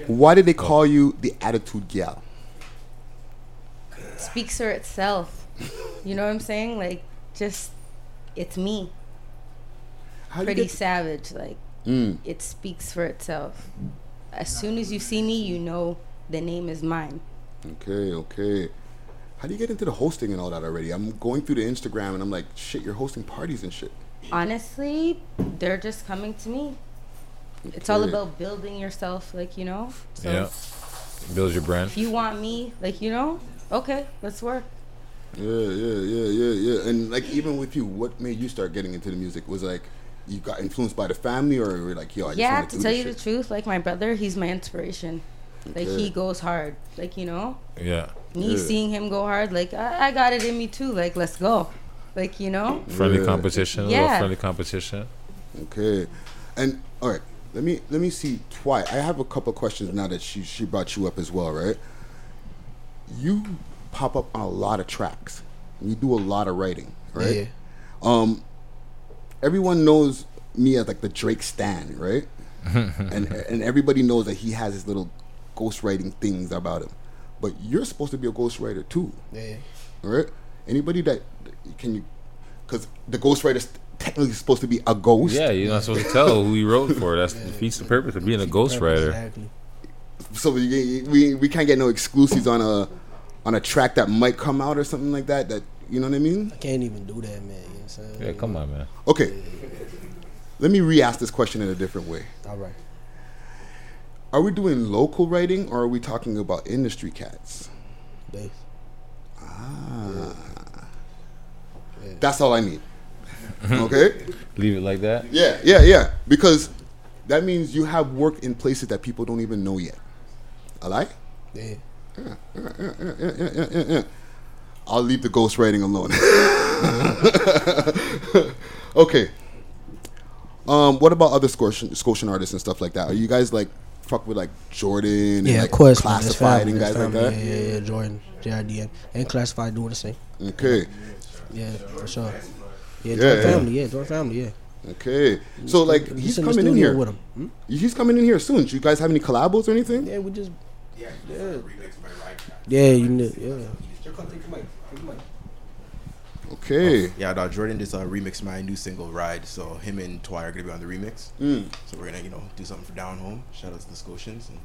Why did they call oh. you the Attitude Gal? It speaks for itself. You know what I'm saying? Like, just it's me. How Pretty get- Savage. Like, mm. it speaks for itself. As soon as you see me, you know the name is mine. Okay, okay. How do you get into the hosting and all that already? I'm going through the Instagram and I'm like, shit, you're hosting parties and shit. Honestly, they're just coming to me. Okay. It's all about building yourself, like, you know? So yeah. Build your brand. If you want me, like, you know? Okay, let's work. Yeah, yeah, yeah, yeah, yeah. And, like, even with you, what made you start getting into the music? Was, like, you got influenced by the family or were like, yo, I just yeah, want to do this Yeah, to tell you shit. the truth, like, my brother, he's my inspiration. Like, yeah. he goes hard. Like, you know? Yeah. Me yeah. seeing him go hard, like, I, I got it in me, too. Like, let's go. Like, you know? Friendly yeah. competition. Yeah. A little friendly competition. Okay. And, all right, let me let me see Twy. I have a couple questions now that she, she brought you up as well, right? You pop up on a lot of tracks. You do a lot of writing, right? Yeah. Um, everyone knows me as, like, the Drake stan, right? and And everybody knows that he has his little ghostwriting things about him, but you're supposed to be a ghostwriter too. Yeah. All right. Anybody that can you? Because the ghostwriters te- technically supposed to be a ghost. Yeah, you're not supposed to tell who you wrote for. That's defeats the purpose of being a ghostwriter. Exactly. So we, we we can't get no exclusives on a on a track that might come out or something like that. That you know what I mean? I can't even do that, man. You know what I'm saying? Yeah, come on, man. Okay, let me re-ask this question in a different way. All right. Are we doing local writing or are we talking about industry cats? Base. Ah. Yeah. That's all I need. Okay? Leave it like that? Yeah, yeah, yeah. Because that means you have work in places that people don't even know yet. I like? Yeah. Yeah, yeah, yeah, yeah, yeah, yeah, yeah. I'll leave the ghostwriting alone. Okay. Um, what about other Scotian, Scotian artists and stuff like that? Are you guys like fuck with like Jordan and yeah, like of course, Classified man, and guys family, like that? Yeah, yeah, yeah, Jordan, J I D N, and Classified doing the same. Okay. Yeah, for sure. Yeah, Jordan yeah, family, yeah. yeah, Jordan family, yeah. Okay. So like he's, he's coming in, in here. With him. Hmm? He's coming in here soon. Do you guys have any collabos or anything? Yeah, we just Yeah, yeah. Remixed by Ryan. Yeah, you know, yeah. Okay. Oh, yeah, Jordan just uh, remixed my new single "Ride," so him and Twy are gonna be on the remix. Mm. So we're gonna, you know, do something for down home. Shout out to the Scotians and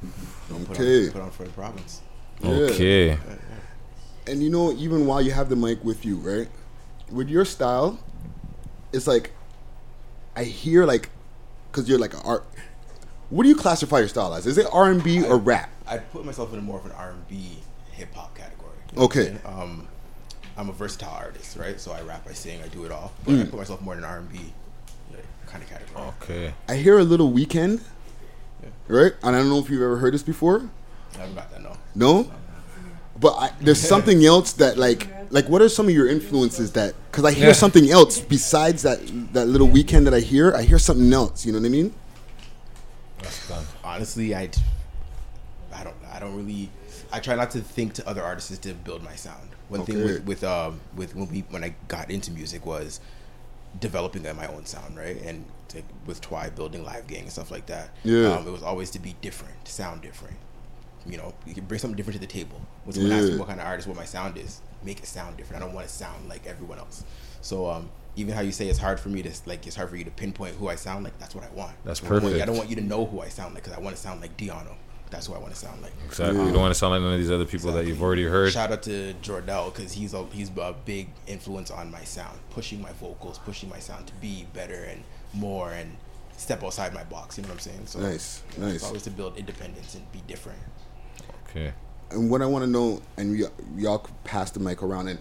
you know, okay. put, on, put on for the province. Yeah. Okay. Yeah, yeah. And you know, even while you have the mic with you, right? With your style, it's like I hear like, cause you're like an art. What do you classify your style as? Is it R and B or rap? I put myself in more of an R and B hip hop category. You know okay. What I mean? Um. I'm a versatile artist, right? So I rap, I sing, I do it all. But mm. I put myself more in an R and B kind of category. Okay. I hear a little Weekend, yeah. right? And I don't know if you've ever heard this before. I haven't got that, no. No? no. But I, there's something else that, like, like what are some of your influences that, because I hear yeah. something else besides that that little Weekend that I hear. I hear something else, you know what I mean? That's fun. Honestly, I, I, don't, I don't really, I try not to think to other artists to build my sound. One okay. thing with with, um, with when we when I got into music was developing my own sound, right? And to, with Twy building Live Gang and stuff like that. Yeah, um, it was always to be different, to sound different. You know, you can bring something different to the table. When someone yeah. asks me what kind of artist, what my sound is, make it sound different. I don't want to sound like everyone else. So um, even how you say it's hard for me to like, it's hard for you to pinpoint who I sound like. That's what I want. That's perfect. I don't, I don't want you to know who I sound like because I want to sound like Diano. That's who I want to sound like. Exactly. Um, you don't want to sound like none of these other people exactly. that you've already heard. Shout out to Jordell because he's a he's a big influence on my sound, pushing my vocals, pushing my sound to be better and more and step outside my box. You know what I'm saying? So nice, you know, nice. It's always to build independence and be different. Okay. And what I want to know, and we y'all pass the mic around and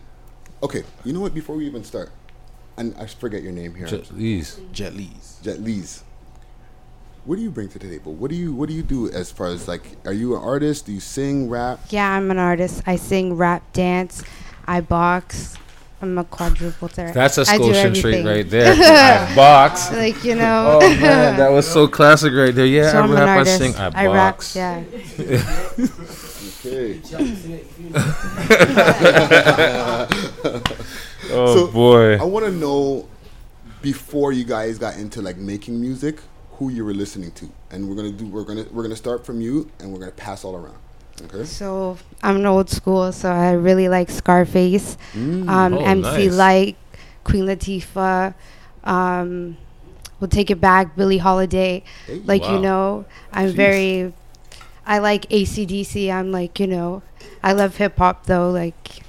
okay, you know what? Before we even start, and I forget your name here. Jet Lees. Jet Lees. Jet Lees. What do you bring to the table? What do you What do you do as far as like? Are you an artist? Do you sing, rap? Yeah, I'm an artist. I sing, rap, dance. I box. I'm a quadruple threat. That's a Scotian trait right there. I box. Like you know. Oh man, that was so classic right there. Yeah, so I I'm rap, I sing, I, I box. Rap, yeah. Okay. oh so boy. I want to know before you guys got into like making music. Who you were listening to, and we're gonna do. We're gonna we're gonna start from you, and we're gonna pass all around. Okay. So I'm an old school, so I really like Scarface, mm, um, oh, M C nice. Lyte, Queen Latifah. Um, we'll take it back, Billie Holiday. Hey, like wow. you know, I'm Jeez. very. I like A C D C. I'm like you know, I love hip hop though. Like.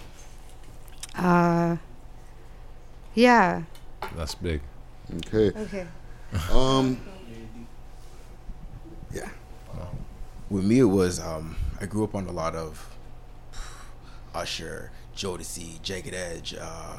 Uh. Yeah. That's big. Okay. Okay. Um. Yeah. Um, with me, it was, um, I grew up on a lot of Usher, Jodeci, Jagged Edge, uh,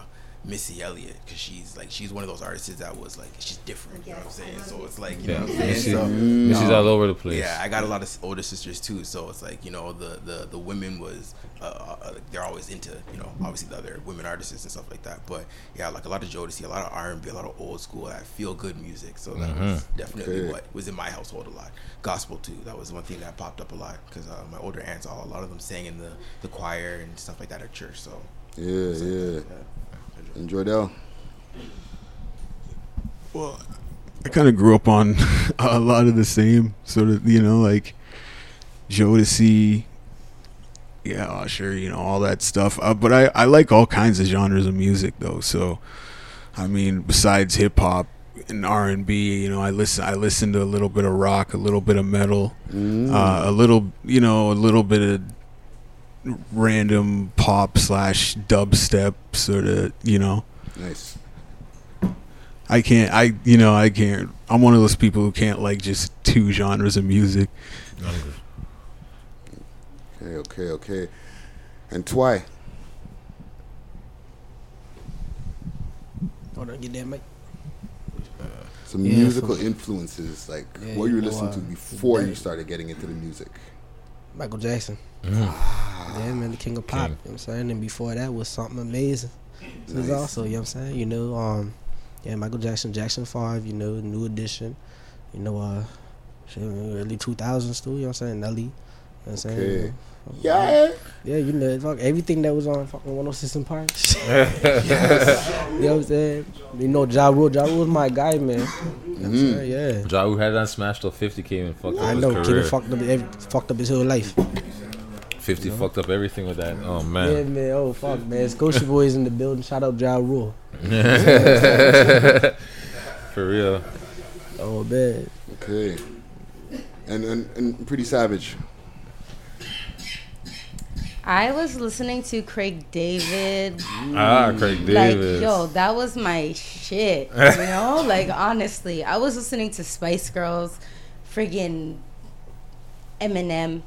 Missy Elliott, because she's like, she's one of those artists that was like, she's different, you know what I'm saying? So it's like, you yeah. know what I'm saying? So, Missy's um, all over the place. Yeah, I got a lot of older sisters too, so it's like, you know, the, the, the women was, uh, uh, they're always into, you know, obviously the other women artists and stuff like that, but yeah, like a lot of Jodeci, a lot of R and B, a lot of old school, that feel good music, so that mm-hmm. was definitely okay. what was in my household a lot. Gospel too, that was one thing that popped up a lot, because uh, my older aunts, all, a lot of them sang in the, the choir and stuff like that at church, so. Yeah, so, yeah. yeah. And Jordell? Well, I kind of grew up on a lot of the same sort of, you know, like Jodeci, yeah, Usher, you know, all that stuff. Uh, but I, I like all kinds of genres of music, though. So, I mean, besides hip hop, in R and B, you know, I listen I listen to a little bit of rock, a little bit of metal, mm. uh, a little, you know, a little bit of random pop slash dubstep sort of, you know. Nice. I can't, I, you know, I can't, I'm one of those people who can't like just two genres of music. Okay, okay, okay. And Twy. Hold on, get that mic. Some yeah, musical from, influences, like yeah, what you were know, listening uh, to before you started getting into the music. Michael Jackson. Mm. Ah, yeah, man, the king of pop, king. You know what I'm saying? And before that was something amazing. So nice. It was also, you know what I'm saying? You know, um, yeah, Michael Jackson, Jackson five, you know, New Edition, you know, uh, early two thousands too, you know what I'm saying? Nelly, you know what I'm saying? Okay. You know? Yeah, yeah, you know, fuck everything that was on fucking one oh six and Park. Yes. You know what I'm saying? You know, Ja Rule, Ja Rule was my guy, man. You know mm-hmm. saying? Yeah. Ja Rule had it on Smash till fifty K and fucked up his career. I know, Kid fucked up, every, fucked up his whole life. fifty you know? Fucked up everything with that. Oh, man. Yeah, man. Oh, fuck, man. Scotia Boys in the building. Shout out Ja Rule. For real. Oh, man. Okay. And, and, and Pretty Savage. I was listening to Craig David. Ah, Craig David. Like, yo, that was my shit, you know? Like, honestly, I was listening to Spice Girls, friggin' Eminem.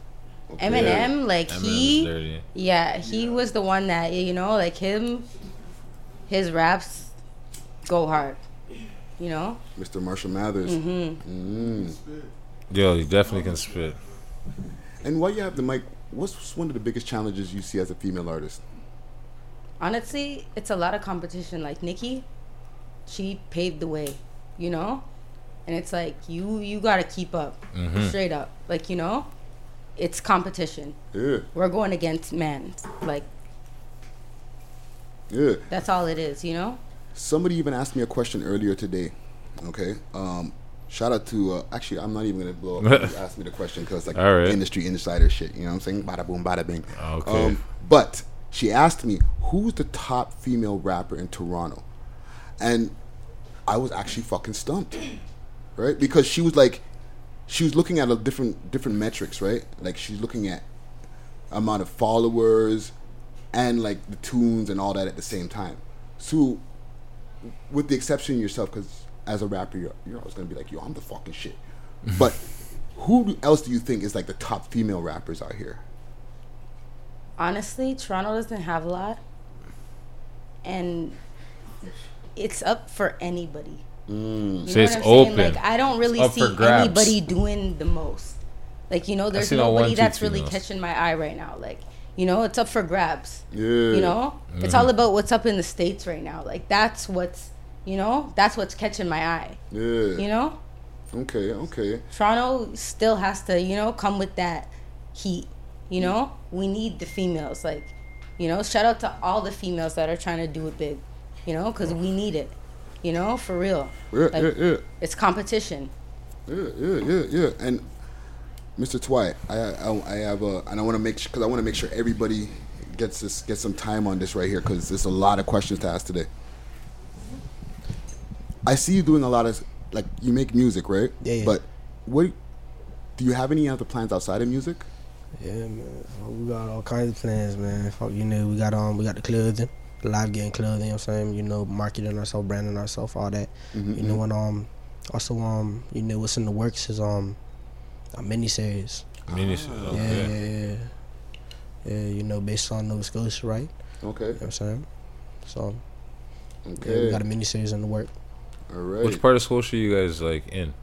Okay. Eminem, like, Eminem he... Dirty. Yeah, he yeah. was the one that, you know, like, him, his raps go hard, you know? Mister Marshall Mathers. Mm-hmm. Mm. Yo, he definitely can spit. And while you have the mic... What's one of the biggest challenges you see as a female artist? Honestly, it's a lot of competition. Like Nikki, she paved the way, you know? And it's like, you you got to keep up, mm-hmm. straight up. Like, you know, it's competition. Yeah. We're going against men. Like, yeah. That's all it is, you know? Somebody even asked me a question earlier today, okay? Um, Shout out to, uh, actually, I'm not even going to blow up. Ask me the question because, like, right. industry insider shit. You know what I'm saying? Bada boom, bada bing. Okay. Um, but she asked me, who's the top female rapper in Toronto? And I was actually fucking stumped, right? Because she was like, she was looking at a different different metrics, right? Like, she's looking at amount of followers and, like, the tunes and all that at the same time. So, with the exception of yourself, because... as a rapper, you're, you're always going to be like, yo, I'm the fucking shit. But who else do you think is like the top female rappers out here? Honestly, Toronto doesn't have a lot. And it's up for anybody. Mm. You so know it's what I'm open. Saying? Like, I don't really see anybody doing the most. Like, you know, there's nobody one, two, that's really females. Catching my eye right now. Like, you know, it's up for grabs. Yeah. You know? Mm. It's all about what's up in the States right now. Like, that's what's... You know, that's what's catching my eye. Yeah. You know? Okay, okay. Toronto still has to, you know, come with that heat. You know? We need the females. Like, you know, shout out to all the females that are trying to do it big. You know? Because we need it. You know? For real. Yeah, like, yeah, yeah. It's competition. Yeah, yeah, yeah, yeah. And Mister Twy, I, I, I have a, and I want to make sure, because I want to make sure everybody gets this, gets some time on this right here, because there's a lot of questions to ask today. I see you doing a lot of, like, you make music, right? Yeah, yeah. But what, do you have any other plans outside of music? Yeah, man. We got all kinds of plans, man. Fuck, you know, we got um, we got the clothing, the Live Gang clothing, you know what I'm saying? You know, marketing ourselves, branding ourselves, all that. Mm-hmm, you know, mm-hmm. and um, also, um, you know, what's in the works is um, a miniseries. Miniseries, ah, okay. Yeah, yeah, yeah. Yeah, you know, based on Nova Scotia, right? Okay. You know what I'm saying? So, okay. Yeah, we got a miniseries in the works. All right. Which part of Scotia are you guys like in?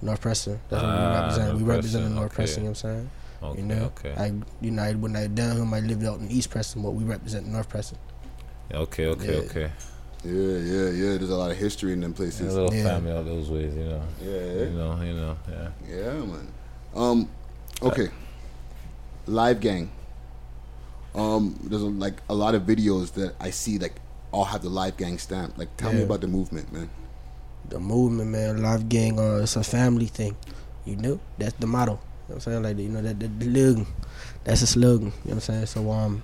North Preston. That's what ah, we represent. We represent in North okay. Preston, you know what I'm saying? Okay, you know? Okay. I you know, I, when I down home I lived out in East Preston, but we represent North Preston. Okay, okay, yeah. okay. Yeah, yeah, yeah. There's a lot of history in them places. Yeah, a little yeah. family out those ways, you know. Yeah, yeah. You know, you know, yeah. Yeah, man. Um okay. Live Gang. Um there's like a lot of videos that I see like all have the Live Gang stamp. Like tell yeah. me about the movement, man. The movement, man, Live Gang, uh, it's a family thing, you know? That's the motto, you know what I'm saying? Like, you know, that the slogan, that's the slogan, you know what I'm saying? So, um,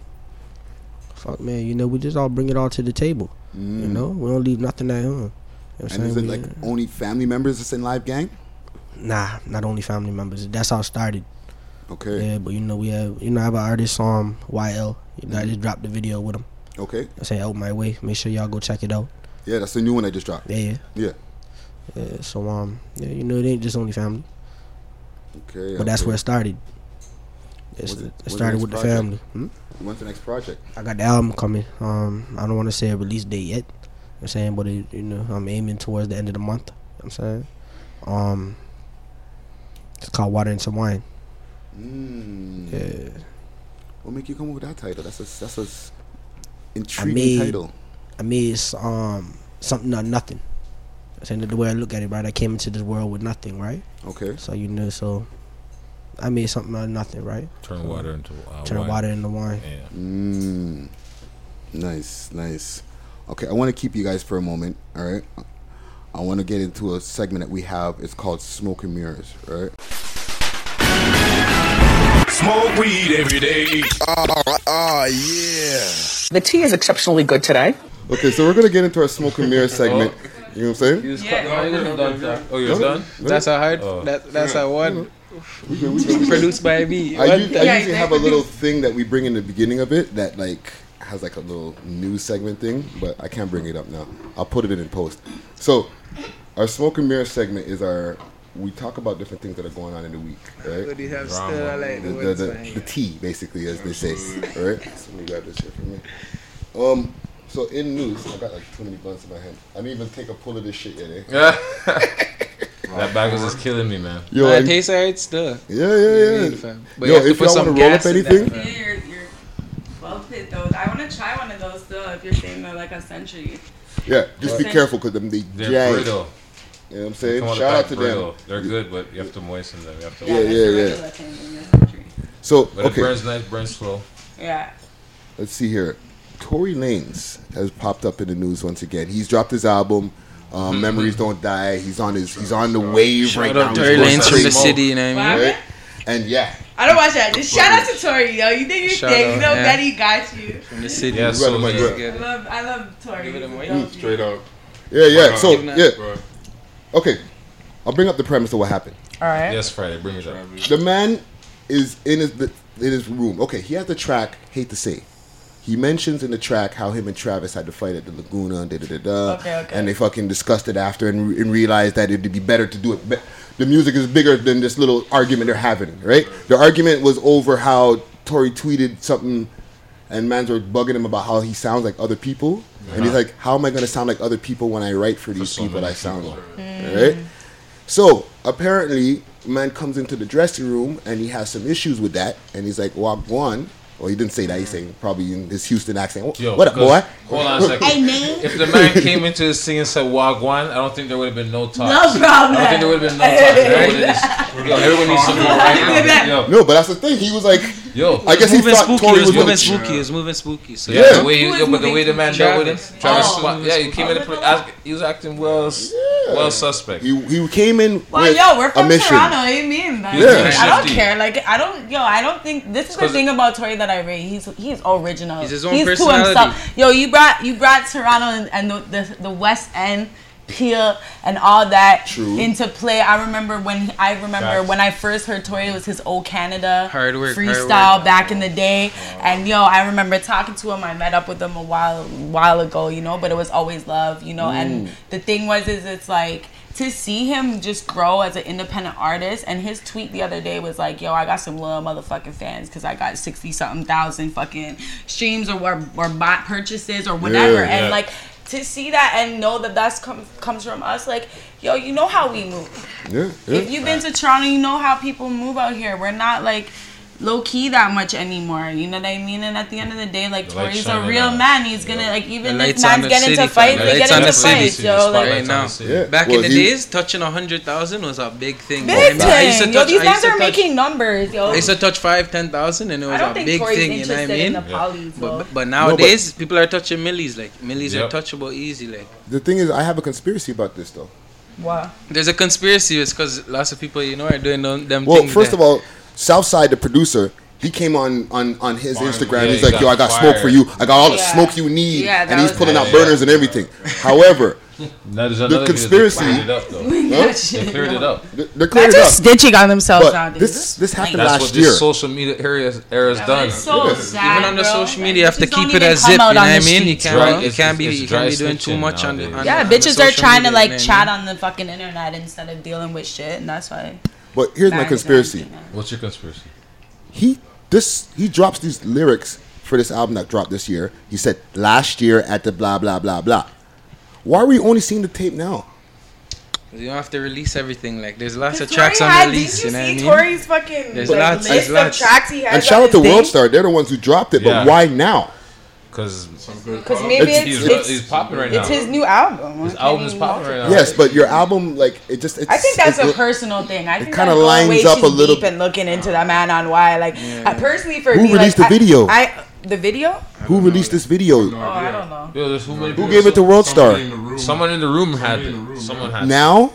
fuck, man, you know, we just all bring it all to the table, mm. you know? We don't leave nothing at home, you know You know and is it like only family members that's in Live Gang? Nah, not only family members. That's how it started. Okay. Yeah, but you know we have you know I have an artist um Y L. You know, mm-hmm. I just dropped the video with him. Okay. I say Out My Way. Make sure y'all go check it out. Yeah, that's the new one I just dropped. Yeah. Yeah. Yeah. So um yeah, you know it ain't just only family. Okay. But that's okay. where it started. It's, it, it started with the project? family. Hmm? When's the next project? I got the album coming. Um, I don't want to say a release date yet. You know I'm saying, but it, you know, I'm aiming towards the end of the month. You know I'm saying, um, it's called Water Into Wine. Mm. Yeah. What make you come up with that title? That's a that's a intriguing I made, title. I mean, it's um something or nothing. You know I'm saying the way I look at it, right? I came into this world with nothing, right? Okay. So you know, so. I made something out of nothing, right? Turn water into uh, turn wine. water into wine. Yeah. Mm. Nice, nice. Okay, I want to keep you guys for a moment. All right, I want to get into a segment that we have. It's called Smoke and Mirrors. Right? Smoke weed every day. Oh, oh yeah. The tea is exceptionally good today. Okay, so we're gonna get into our Smoke and Mirrors segment. Oh. You know what I'm saying? You yeah. Cut, no, no, no, no. Oh, you're no, done. No. That's how hard. Oh. That, that's how one. No, no. We can, we can. Produced by me. I, use, I usually have a little thing that we bring in the beginning of it that like has like a little news segment thing, but I can't bring it up now. I'll put it in in post. So our Smoke and Mirror segment is our we talk about different things that are going on in the week, right? What do you have still? I like the, the, the, the, the tea, basically, as they say, right? So let me grab this here for me. Um. So in news, I got like too many blunts in my hand. I didn't even take a pull of this shit yet. Eh? That bag was just killing me, man. Yo, it tastes alright still. Yeah, yeah, yeah. But yo, you have if to put y'all some want to roll up anything, that, yeah, you're, you're well fit though. I want to try one of those though. If you're saying they're like a century. Yeah, just what? be careful because them they they're jag. brittle. You know what I'm saying? Shout out to brittle. them. They're good, but you have to moisten them. You have to yeah, yeah, yeah, yeah. So, but okay. it burns nice, burns slow. Yeah. Let's see here. Tory Lanez has popped up in the news once again. He's dropped his album. Um, mm-hmm. Memories Don't Die. He's on his. He's on the wave shout right now. Tory Lanez from the city, you know what I mean? Right? And yeah. I don't watch that. Just shout out to Tory, yo. You did your shout thing. Out, you know, yeah. Daddy got you. From the city. Yeah, so I, love, I love Tory. Give it away. Mm, straight up. Yeah, yeah. So yeah. Okay, I'll bring up the premise of what happened. All right. Yes, Friday. Bring it up. The man is in his in his room. Okay, he has the track. Hate to say. He mentions in the track how him and Travis had to fight at the Laguna and da da da da, okay, okay. and they fucking discussed it after and, re- and realized that it'd be better to do it. Be- the music is bigger than this little argument they're having, right? The argument was over how Tory tweeted something, and mans were bugging him about how he sounds like other people, yeah. and he's like, "How am I gonna sound like other people when I write for these for so people I sound people. like?" Mm. Right? So apparently, man comes into the dressing room and he has some issues with that, and he's like, "Well, go on." Well, he didn't say that. He's saying probably in his Houston accent. Oh, yo, what up, boy? Hold on a second. Hey, man. If the man came into his singing and said Wagwan, I don't think there would have been no talk. No problem. I don't think there would have been no talk. Everyone, yo, everyone needs some more right now. No, but that's the thing. He was like, yo, I guess he thought spooky. Tory was, was moving spooky. spooky. It was moving spooky. So yeah. yeah. The way, yo, but the way the man dealt with him, Travis oh. Scott. Yeah, he came in. Play, ask, he was acting well, yeah. well suspect. He he came in. Well, with yo, we're from a mission. Toronto. What do you mean? Like, yeah. I don't care. Like I don't. Yo, I don't think this is the thing about Tory that I read. He's he's original. He's his own he's personality. To himself. Yo, you brought you brought Toronto and, and the, the the West End. Peel and all that True. into play. I remember when I remember That's when I first heard Tory, it was his Old Canada hard work, freestyle hard work. back in the day. Oh. And yo, I remember talking to him. I met up with him a while while ago, you know. But it was always love, you know. Mm. And the thing was, is it's like to see him just grow as an independent artist. And his tweet the other day was like, "Yo, I got some loyal motherfucking fans because I got sixty something thousand fucking streams or or, or bot purchases or whatever." Yeah, yeah. And like. To see that and know that that's com- comes from us, like, yo, you know how we move. Yeah, yeah. If you've been to Toronto, you know how people move out here. We're not, like, low-key that much anymore. You know what I mean? And at the end of the day, like, Tory's a real out. man. He's yeah. going to, like, even the if man's getting into fights, they get into fights, yo. Like, right now. Yeah. Back well, in the he, days, touching one hundred thousand was a big thing. Big thing. I used to touch, yo, these guys are touch, making numbers, yo. I used to touch five, ten thousand, and it was a big Tory's thing, you know what I mean? Yeah. Polys, but, but, but nowadays, no, but, people are touching millies. Like, millies yep. are touchable easy. Like. The thing is, I have a conspiracy about this, though. Wow. There's a conspiracy. It's because lots of people, you know, are doing them things. Well, first of all, Southside, the producer, he came on, on, on his Farm. Instagram. Yeah, he's like, yo, I got fired. smoke for you. I got all the yeah. smoke you need. Yeah, and he's pulling yeah, out yeah. burners and everything. However, Now, the conspiracy. They cleared it up, though. Huh? They cleared it up. They, they cleared They're it up. Stitching on themselves nowadays. This, this happened That's last what this year. Social media era era is yeah, done. So yeah. sad, even on the social media, you have to keep it as zip. You know what I mean? You can't. You can't be. You can't be doing too much on the. Yeah, bitches are trying to like chat on the fucking internet instead of dealing with shit, and that's why. But here's my conspiracy. What's your conspiracy? He this he drops these lyrics for this album that dropped this year. He said last year at the blah blah blah blah. Why are we only seeing the tape now? You don't have to release everything. Like there's lots of tracks on release. You, you know what I mean? Tory's fucking there's lots, list of tracks he has. And shout out to Worldstar. They're the ones who dropped it. Yeah. But why now? Because maybe it's, he's, it's, he's popping right now. It's his new album. His album is popping right now. Yes, but your album, like, it just. It's, I think that's a personal thing. I think it kind of lines up a little bit. And looking into that man on why, like, yeah. I personally for who me, released like, the video? I, I the video. Who released this video? No, oh, I don't know. Yo, who no, who gave it to Worldstar? Someone in the room had it. Someone had it. Now,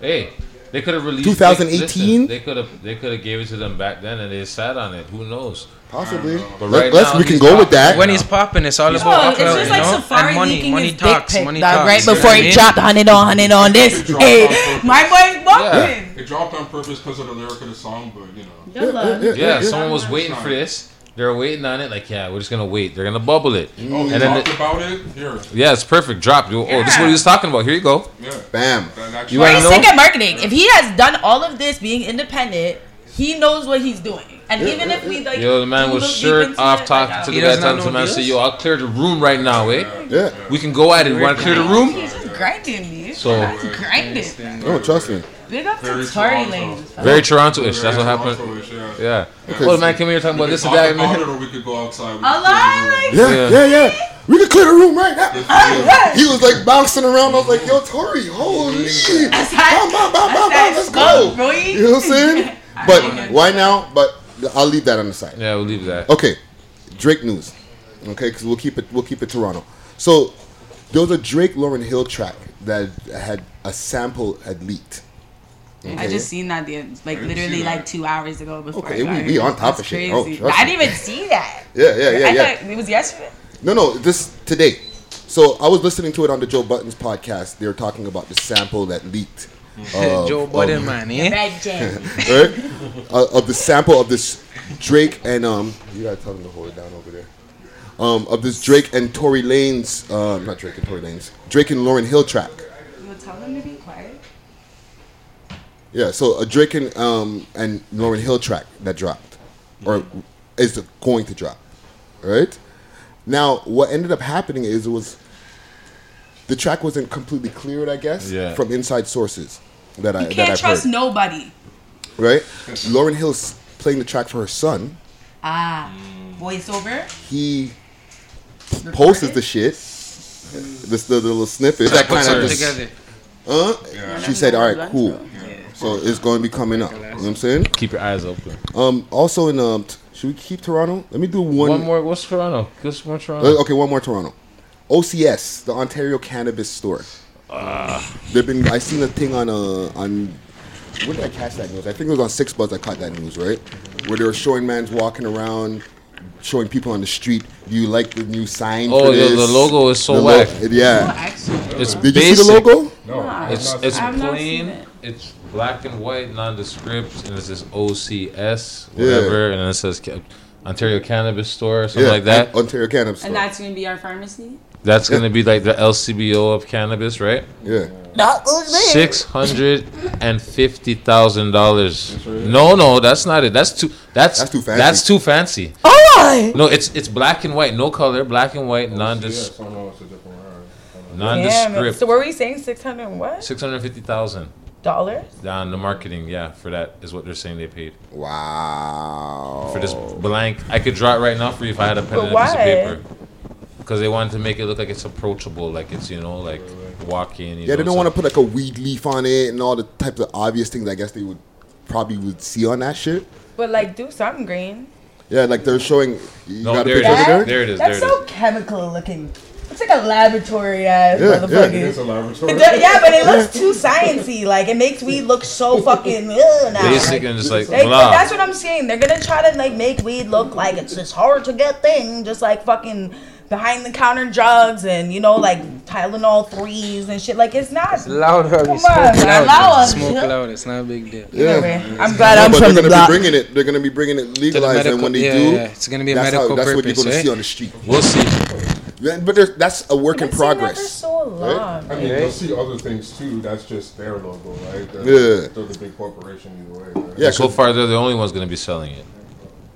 hey, they could have released twenty eighteen. They could have. They could have gave it to them back then, and they sat on it. Who knows? Possibly, but right Let's, now, we can go popping. With that. When he's popping, it's all no, about it's just like you know? Safari and money, money talks, money talks. Right before he dropped one hundred on one hundred on this, hey, my boy's bumping. Yeah. It dropped on purpose because of the lyric of the song, but you know. Yeah, yeah, yeah, yeah, yeah, yeah. someone was waiting for this. They're waiting on it. Like, yeah, we're just gonna wait. They're gonna bubble it. Mm. Oh, and then talked the, about it. Here. Yeah, it's perfect. Drop. Oh, yeah. This is what he was talking about. Here you go. Yeah. Bam. You ain't know. He's sick at marketing. If he has done all of this, being independent. He knows what he's doing, and yeah, even if we like, yo, the man was shirt off, talking like, to the guy, talking to the man, said, "Yo, I'll clear the room right now, eh? Yeah, yeah. we can go at it. Want to clear the room?" He's just grinding me. So grinding. Oh, trust me. Big up to Tory Lanez. Very Toronto-ish. Very That's what happened. Yeah. yeah. Okay. Well, the man came here talking we about this and that. Or we could go outside. Like yeah, yeah, yeah. We can clear the room right now. Right. He was like bouncing around. I was like, "Yo, Tory, holy, bam, bam, bam, bam, bam, let's go." You know what I'm saying? But why now? But I'll leave that on the side. Yeah, we'll leave that. Okay, Drake news. Okay, because we'll keep it. We'll keep it Toronto. So there was a Drake Lauryn Hill track that had a sample had leaked. Okay. I just seen that the, like literally like two hours ago. Before okay, we, we on top That's of shit. Oh, I didn't even see that. Yeah, yeah, yeah, I yeah. Thought it was yesterday. No, no, this today. So I was listening to it on the Joe Budden's podcast. They were talking about the sample that leaked. Uh, Joe Budden, man, eh? Right? uh, of the sample of this Drake and um, you gotta tell them to hold it down over there. Um, of this Drake and Tory Lanez, uh, not Drake and Tory Lanez, Drake and Lauryn Hill track. You would tell them to be quiet. Yeah, so a Drake and um and Lauryn Hill track that dropped, or is going to drop, right? Now, what ended up happening is it was. The track wasn't completely cleared, I guess, yeah. from inside sources that I that I've heard. You can't trust nobody, right? Lauryn Hill's playing the track for her son. Ah, voiceover. He Recorded? posts the shit, this the, the little snippet that kind of just. Together. Huh? Yeah. She said, "All right, cool." Yeah. So it's going to be coming up. You know what I'm saying? Keep your eyes open. Um. Also, in um, t- should we keep Toronto? Let me do one. One more. What's Toronto? Just one Toronto. Uh, okay, one more Toronto. O C S, the Ontario Cannabis Store. Uh, They've been. I seen a thing on uh on. Where did I catch that news? I think it was on Six Buzz. I caught that news right, where they were showing man's walking around, showing people on the street. Do you like the new sign? Oh, for this? The logo is so lo- whack. Yeah, it's did you basic. See the logo? No, it's it's plain. It. It's black and white, nondescript, and it says O C S, whatever, yeah. and then it says Ontario Cannabis Store, something yeah, like that. Ontario Cannabis Store, and that's gonna be our pharmacy. That's going to be like the L C B O of cannabis, right? Yeah. six hundred fifty thousand dollars. No, no, that's not it. That's too that's, that's too fancy. That's too fancy. Oh, my. No, it's it's black and white, no color, black and white, nondescript. Nondescript. So what were we saying? six hundred what? six hundred fifty thousand dollars? Down the marketing, yeah, for that is what they're saying they paid. Wow. For this blank. I could draw it right now for you if I had a pen and a piece of paper. Because they wanted to make it look like it's approachable, like it's, you know, like walking. Yeah, they don't want to put like a weed leaf on it and all the types of obvious things I guess they would probably would see on that shit. But like do something green. Yeah, like they're showing. You no, got there, a picture it there? there it is. That's there it so is. Chemical looking. It's like a laboratory ass yeah, motherfucker. Yeah, it is a laboratory. Yeah, but it looks too sciencey. Like it makes weed look so fucking ugh, now. Basic and just like, like blah. That's what I'm saying. They're gonna try to like make weed look like it's this hard to get thing, just like fucking. behind the counter drugs and, you know, like Tylenol threes and shit. Like, it's not. It's louder. Come on, smoke loud. Loud. Smoke loud. It's not a big deal. Yeah. yeah. I'm glad no, I'm but from they're the gonna block. Be bringing it. They're gonna be bringing it legalized, medical, and when they yeah, do, yeah. it's gonna be a that's medical how, that's purpose. That's what you're gonna eh? see on the street. We'll see. Yeah, but that's a work in progress. So long, right? I mean, right? You'll see other things too. That's just their logo, right? That's yeah. Still the big corporation either way. Right? Yeah. So far, they're the only ones going to be selling it,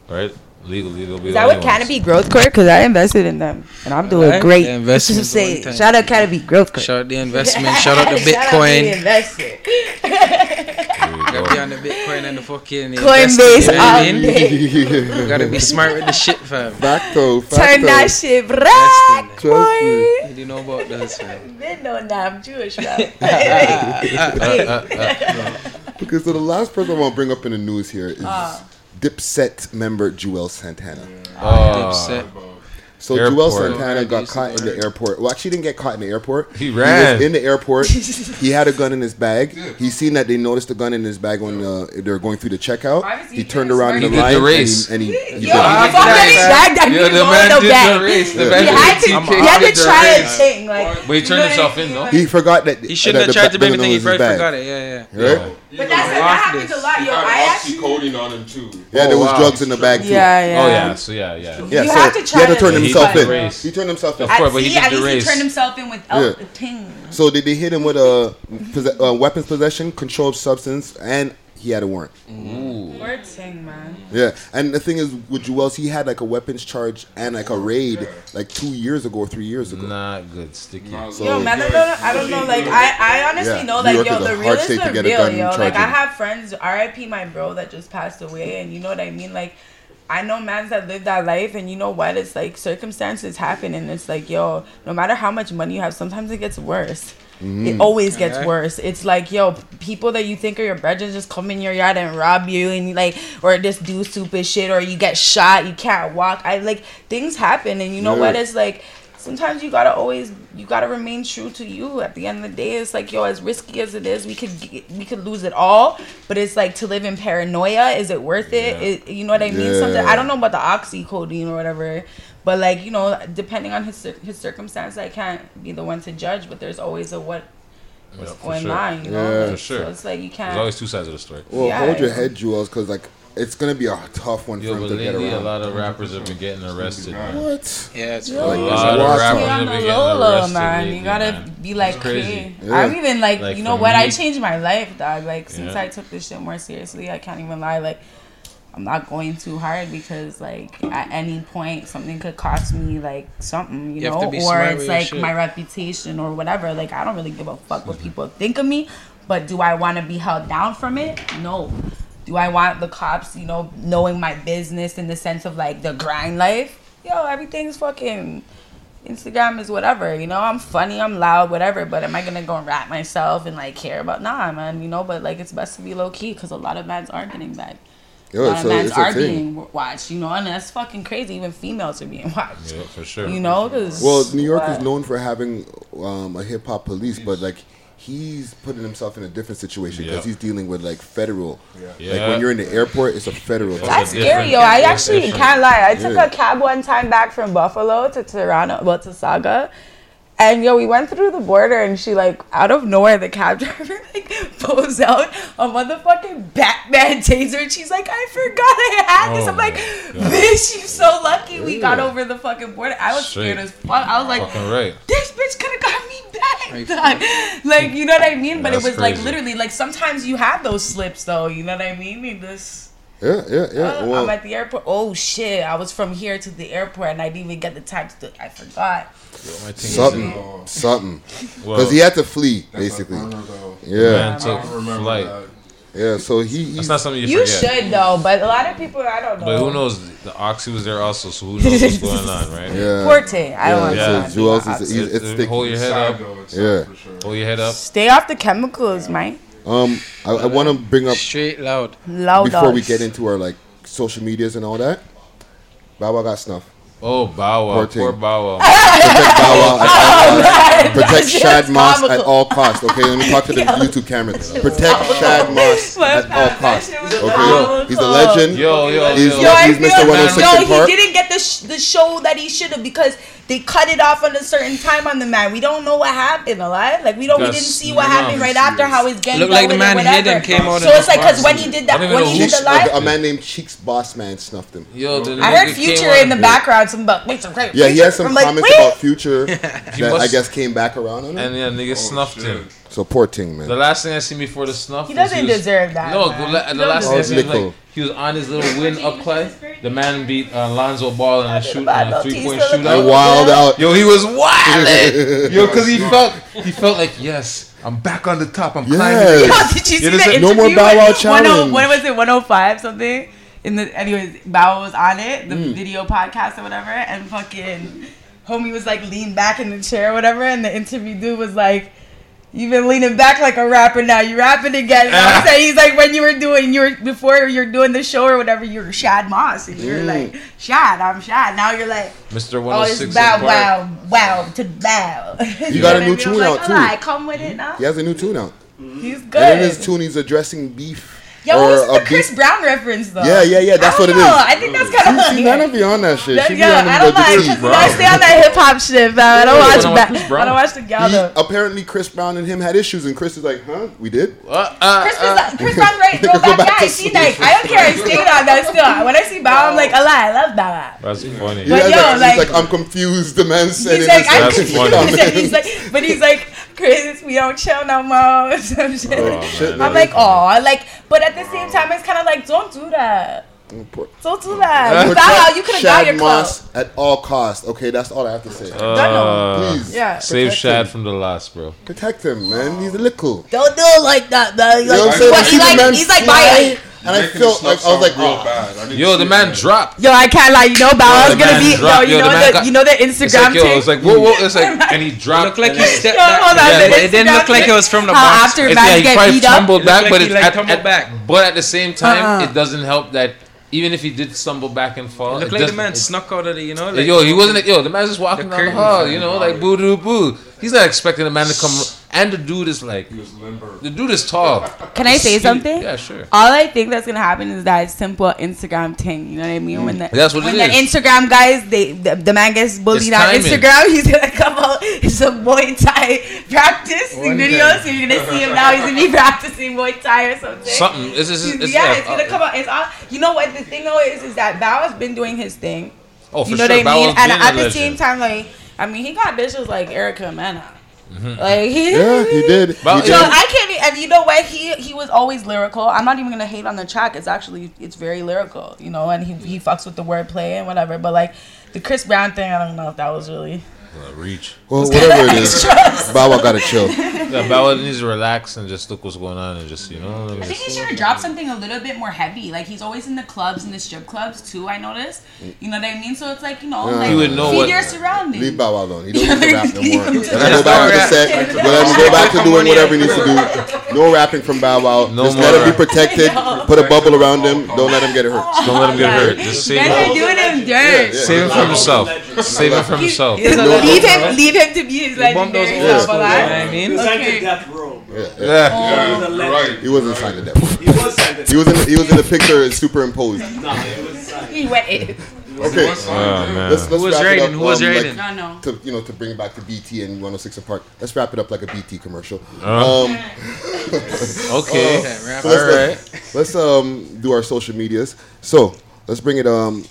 right? Legally, they'll be. Is that what Canopy Growth Corp? Because I invested in them, and I'm doing right. great. Investment. Say, shout out Canopy Growth Corp. Shout out the investment. Shout out the Bitcoin. Gotta be on the Bitcoin and the fucking Coinbase. You gotta be smart with the shit, fam. Facto, facto. Turn that shit back, boy. You didn't know about those, fam. Didn't know that I'm Jewish, fam. Okay, so the last person I want to bring up in the news here is uh. Dipset member Juell Santana. Yeah. Uh. Dipset. So airport. Juell Santana got caught in the airport. Well, actually, he didn't get caught in the airport. He ran. He was in the airport. He had a gun in his bag. He seen that they noticed the gun in his bag when uh, they were going through the checkout. Obviously, he turned around in the line. He did the race. And he, and he, he Yo, I fuck that bag. Yeah, the man did bag. the race. The yeah. man yeah. did the race. You had to try a thing. Like, but he turned himself in, though. He forgot that. He shouldn't have tried to bring anything. He probably forgot it. Yeah, yeah. Right? But that's that happens a lot. Yo, I actually. Oxycodone on him, too. Yeah, there was drugs in the bag, too. Yeah, yeah. Oh, yeah. So, yeah, yeah. You have to try to. He turned, he turned himself in. Of course, but he did the race. He turned himself in without the thing. So did they hit him with a, possess- a weapons possession, controlled substance, and he had a warrant. Ooh. Word thing, man. Yeah, and the thing is with Juell, he had like a weapons charge and like a raid like two years ago, three years ago. Not good, sticky. So, yo, man, I don't know. I don't know like, I, I honestly yeah, know, like, New York yo, the real is the real, yo. Like, I have friends, R I P my bro that just passed away, and you know what I mean, like. I know mans that live that life, and you know what? It's like circumstances happen, and it's like, yo, no matter how much money you have, sometimes it gets worse. Mm-hmm. It always gets right. worse. It's like, yo, people that you think are your brethren just come in your yard and rob you, and like, or just do stupid shit, or you get shot, you can't walk. I like things happen, and you know yeah. what? It's like sometimes you gotta always you gotta remain true to you. At the end of the day, it's like, yo, as risky as it is, we could get, we could lose it all. But it's like to live in paranoia. Is it worth it? Yeah. It you know what I mean? Yeah. Something I don't know about the oxycodone or whatever. But like, you know, depending on his his circumstance, I can't be the one to judge. But there's always a what was yeah, going sure. on. You know? Yeah, like, for sure. So it's like you can't. There's always two sides of the story. Well, yeah, hold your head, Juell, because like. It's gonna be a tough one Yo, for him to get around. A lot of rappers have been getting arrested. What? Yeah, it's Yo, like, a lot of rappers have been getting arrested. Man. Lately, you gotta man. be like, crazy. Yeah. I'm even like, like you know what? Me, I changed my life, dog. Like yeah. since I took this shit more seriously, I can't even lie. Like I'm not going too hard because like at any point something could cost me like something, you, you know, or it's like my reputation or whatever. Like I don't really give a fuck what people think of me, but do I want to be held down from it? No. Do I want the cops, you know, knowing my business in the sense of, like, the grind life? Yo, everything's fucking... Instagram is whatever, you know? I'm funny, I'm loud, whatever, but am I going to go and rap myself and, like, care about... Nah, man, you know, but, like, it's best to be low-key because a lot of mans are getting back. Yo, a lot of mans are being watched, you know? And that's fucking crazy. Even females are being watched. Yeah, for sure. You know? Cause, well, New York what? is known for having um, a hip-hop police, but, like... He's putting himself in a different situation because yeah. he's dealing with like federal. Yeah. Yeah. Like when you're in the airport, it's a federal. Yeah. That's scary, yo. I actually different. can't lie. I took yeah. a cab one time back from Buffalo to Toronto, well, to Saga. And yo, we went through the border and she like, out of nowhere, the cab driver like pulls out a motherfucking Batman taser. And she's like, I forgot I had this. Oh I'm like, bitch, you so lucky we got over the fucking border. I was Shit. scared as fuck. I was like, right. this bitch could have got me back. Like, you know what I mean? But That's it was crazy. Like literally, like sometimes you have those slips though. You know what I mean? You just... Yeah, yeah, yeah. Oh, well, I'm at the airport. Oh, shit. I was from here to the airport, and I didn't even get the time to do it. I forgot. Yo, my something. Is something. Because well, he had to flee, basically. Honor, yeah. Man took I remember flight. That. Yeah, so he... That's not something you, you forget. You should, though, but a lot of people, I don't know. But who knows? The Oxy was there also, so who knows what's going on, right? Yeah. Forte. I don't yeah. want to yeah. so yeah. It's, it's Hold your head up. Yeah. Sure. Hold your head up. Stay off the chemicals, yeah. man. Um, I, I want to bring up straight loud, loud before we get into our like social medias and all that. Bow Wow got snuffed. Oh, Bow Wow. Poor Bow Wow. Protect Bow Wow at all costs. Protect Shad Moss at all costs. Okay, let me talk to the YouTube camera. Protect Shad Moss at all costs. Okay, he's a legend. Yo, yo, he's, yo, he's Mister one oh six. Yo, he didn't get the sh- the show that he should have because they cut it off on a certain time on the man. We don't know what happened, alright? Like we don't, That's, we didn't see what no, happened right after how his gang. Look like the man hid him, came out. So it's like because when he did that, when he did the live, a man named Cheeks Boss Man snuffed him. Yo, I heard Future in the background. Some about wait, some great. Yeah, he had some I'm comments like, about Future that must, I guess came back around on him. And yeah, nigga oh, snuffed shit. him. So poor Ting, man. The last thing I seen before the snuff. He doesn't he was, deserve that. No, man. the last thing I seen like. He was on his little win up play. The man beat uh, Lonzo Ball in a shoot, uh, three-point shootout. Wild out. Yo, he was wild. Yo, because he felt he felt like, yes, I'm back on the top. I'm yes. climbing. Yo, did you see yeah, that interview? No more Bow Wow challenge. What was it? one oh five something. In the anyways, Bow was on it, the mm. video podcast or whatever, and fucking homie was like leaned back in the chair or whatever, and the interview dude was like, you've been leaning back like a rapper now. You rapping again. You know what I'm saying? He's like, when you were doing, you were, before you were doing the show or whatever, you were Shad Moss. And you were like, Shad, I'm Shad. Now you're like, Mister one oh six. Oh, it's Bow Wow, Wow to Bow. You, you got a new tune like, out, too. I come with it now. He has a new tune out. He's good. And in his tune, he's addressing beef. Yeah, what was the Chris beef? Brown reference, though? Yeah, yeah, yeah, that's what it know. is. I think that's kind of funny. She's not beyond that shit. She yeah, I don't like, because I stay on that hip-hop shit, man. I don't watch that. I don't watch the gala. Apparently, Chris Brown and him had issues, and Chris is like, huh, we did? Uh, uh, Chris, uh, was, uh, Chris Brown's right, go back, back guys. She's like, I don't care, I stayed on that still. When I see Bow, I'm like, a lie, I love Bow Wow. That's funny. But yo, like, he's like, I'm confused, the man said it. That's funny. But he's like, Chris, we don't chill no more. I'm like, aw, like, but at the same time, it's kind of like, don't do that. Don't do that. Bow, you could have got your clothes. At all costs. Okay, that's all I have to say. Uh, Please. Yeah. Save Shad him. from the last, bro. Protect him, man. He's a little. Don't do it like that, man. You know what I'm saying? He's like, he's like, my. And I felt like, I was like, real bad. Yo, the man dropped. Yo, I can't lie. You know, Bow Wow's going to be, yo, you, yo, know the the, got, you know the Instagram thing? It's like, yo, it was like, whoa, whoa. It's like, and he dropped. It looked like he stepped back. It didn't look like it was from the box. After Matt get beat up. He tumbled back, but at the same time, it doesn't help that even if he did stumble back and fall. Look like the man snuck out of the, you know? Like, yo, he wasn't, yo, the man's just walking down the hall, you know, like boo doo boo. He's not expecting the man to come. And the dude is like, he was limber. The dude is tall. Can I say something? Yeah, sure. All I think that's going to happen is that simple Instagram thing. You know what I mean? Mm. When the, that's what when it the is. Instagram guys, they the, the man gets bullied on Instagram. He's going to come out. It's a Muay Thai practice video. So you're going to see him now. He's going to be practicing Muay Thai or something. Something. It's, it's, it's, yeah, it's, it's going to come out. It's all, you know what the thing though is, is that Bow has been doing his thing. Oh, for you know sure. What I mean? Bow's and at the same time, like, I mean, he got bitches like Erica Mena. Mm-hmm. Like he, yeah, he did. He so did. I can't. And you know what? He he was always lyrical. I'm not even gonna hate on the track. It's actually it's very lyrical, you know. And he he fucks with the wordplay and whatever. But like the Chris Brown thing, I don't know if that was really uh, reach. Well, whatever it is, Bow Wow gotta chill. Yeah, Bow Wow needs to relax and just look what's going on and just you know. I think he should have dropped something a little bit more heavy. Like he's always in the clubs and the strip clubs too. I noticed. You know what I mean? So it's like you know, yeah. like, he would know feed what, your surroundings. Leave Bow Wow alone. He doesn't need to rap no more. When I go back to the set, when I go back to doing whatever he needs to do, no rapping from Bow Wow. No just more. Let him be protected. No. Put a bubble around him. Don't let him get hurt. Oh, Don't let him get hurt. Just save him. Doing him dirt. Yeah, yeah. Save him for himself. Save him for himself. Leave him. Leave him to be his legendary. You know what I mean? Signed to death row, bro. Yeah, yeah. Yeah. Oh. He was right. He wasn't signed to death. He was signed to death. He was in. He was in the picture superimposed. No, it was signed. He went in. Okay. Oh, man. Let's, let's Who was writing? Um, Who was writing? Like, no, no. To, you know, to bring back to B T and one oh six apart. Let's wrap it up like a B T commercial. Oh. Um, okay. Uh, okay so all let's, right. Let's um do our social medias. So let's bring it um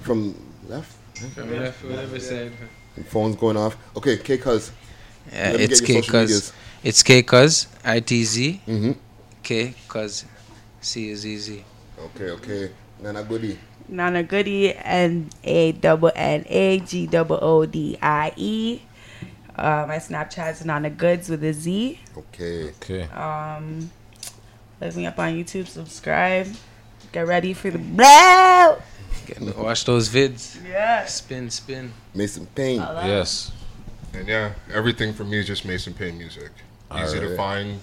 from left. From left. Whatever side. Phone's going off. Okay, K Cuz. Yeah, it's K Cuz. It's K Cuz. I T Z. Mm-hmm. K Cuz. C is easy. Okay, okay. Nana Goody. Nana Goody. N A double N A G double O D I E. Uh, my Snapchat is Nana Goods with a Z. Okay. Okay. Um, look me up on YouTube. Subscribe. Get ready for the blow. Get watch those vids. Yeah. Spin, spin. Mason Payne. Yes. And yeah, everything for me is just Mason Payne music. All easy right. to find.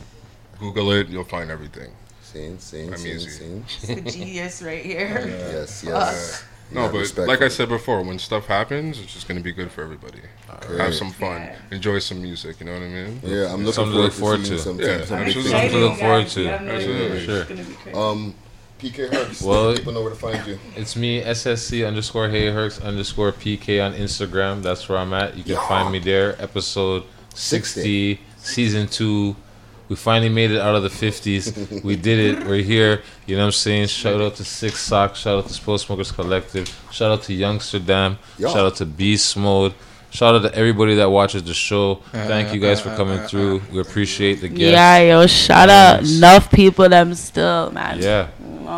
Google it, you'll find everything. Same, same, I'm same, easy. same. It's the genius right here. Yeah. Yes, yes. Uh, No, but like I said before, when stuff happens, it's just going to be good for everybody. Right. Have some fun. Yeah. Enjoy some music, you know what I mean? Yeah, I'm looking something forward to, forward to. Something. Yeah, something exciting, something to look forward to. Absolutely. Sure. It's gonna be crazy. Um, P K Herx, well, people know where to find you. It's me, S S C underscore Hey Herx underscore P K on Instagram. That's where I'm at. You can yeah. find me there. Episode sixty, season two. We finally made it out of the fifties. We did it. We're here. You know what I'm saying? Shout out to Six Socks. Shout out to Spoil Smokers Collective. Shout out to Youngsterdam. Yo. Shout out to Beast Mode. Shout out to everybody that watches the show. Thank you guys for coming through. We appreciate the guests. Yeah, yo, shout out enough people them still, man. Yeah.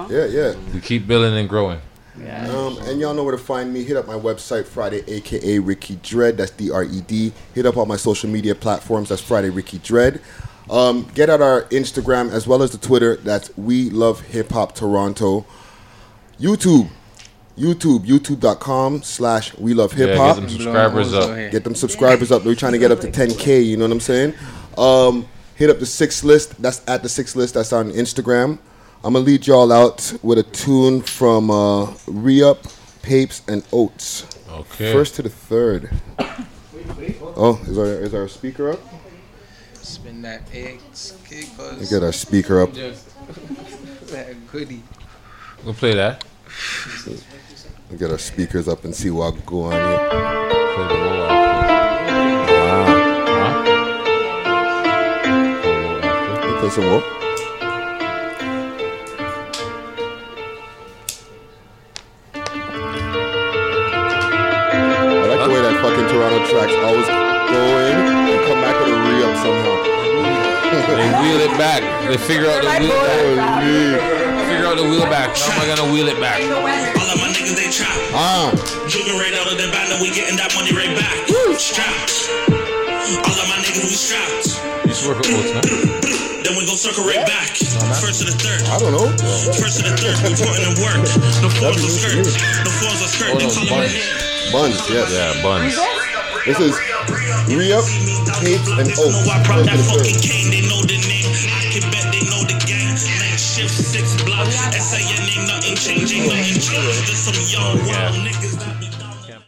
Yeah, yeah. We keep building and growing. Yeah. Um, and y'all know where to find me. Hit up my website, Friday, a k a. Ricky Dread. That's D R E D. Hit up all my social media platforms. That's Friday, Ricky Dread. Um, get at our Instagram as well as the Twitter. That's We Love Hip Hop Toronto. YouTube, YouTube, youtube.com slash We Love Hip Hop. Yeah, get them subscribers up. Get them subscribers up. We're trying to get up to ten K. You know what I'm saying? Um, hit up the Six List. That's at the Six List. That's on Instagram. I'm gonna lead y'all out with a tune from uh, Re-Up, Papes, and Oats. Okay. First to the third. Oh, is our is our speaker up? Spin that egg, cause get our speaker up. That goodie. We'll play that. We'll get our speakers up and see what go on here. Play the whole wow. Huh? Play some more. I like huh? the way that fucking Toronto tracks always go in. Come back with a re-up somehow. They wheel it back. They figure out the wheel back. Figure out the wheel back. How am I gonna wheel it back? All of my niggas they trap. Ah. Jugging right out of their banner, we getting that money right back. Strapped. All of my niggas we strapped. You used to work with Oats, huh? Then we gon' circle right back. First to the third. I don't know. First to the third. We putting in work. No fours or skirts. No fours or skirts. They call it buns. Yeah, yeah, buns. This is Re-Up, Tapes, and Oats. I brought that fucking cane, they know the name. I can bet they know the gang. Night shift, six blocks. S A N ain't nothing changing, nothing changing. There's some young wild niggas.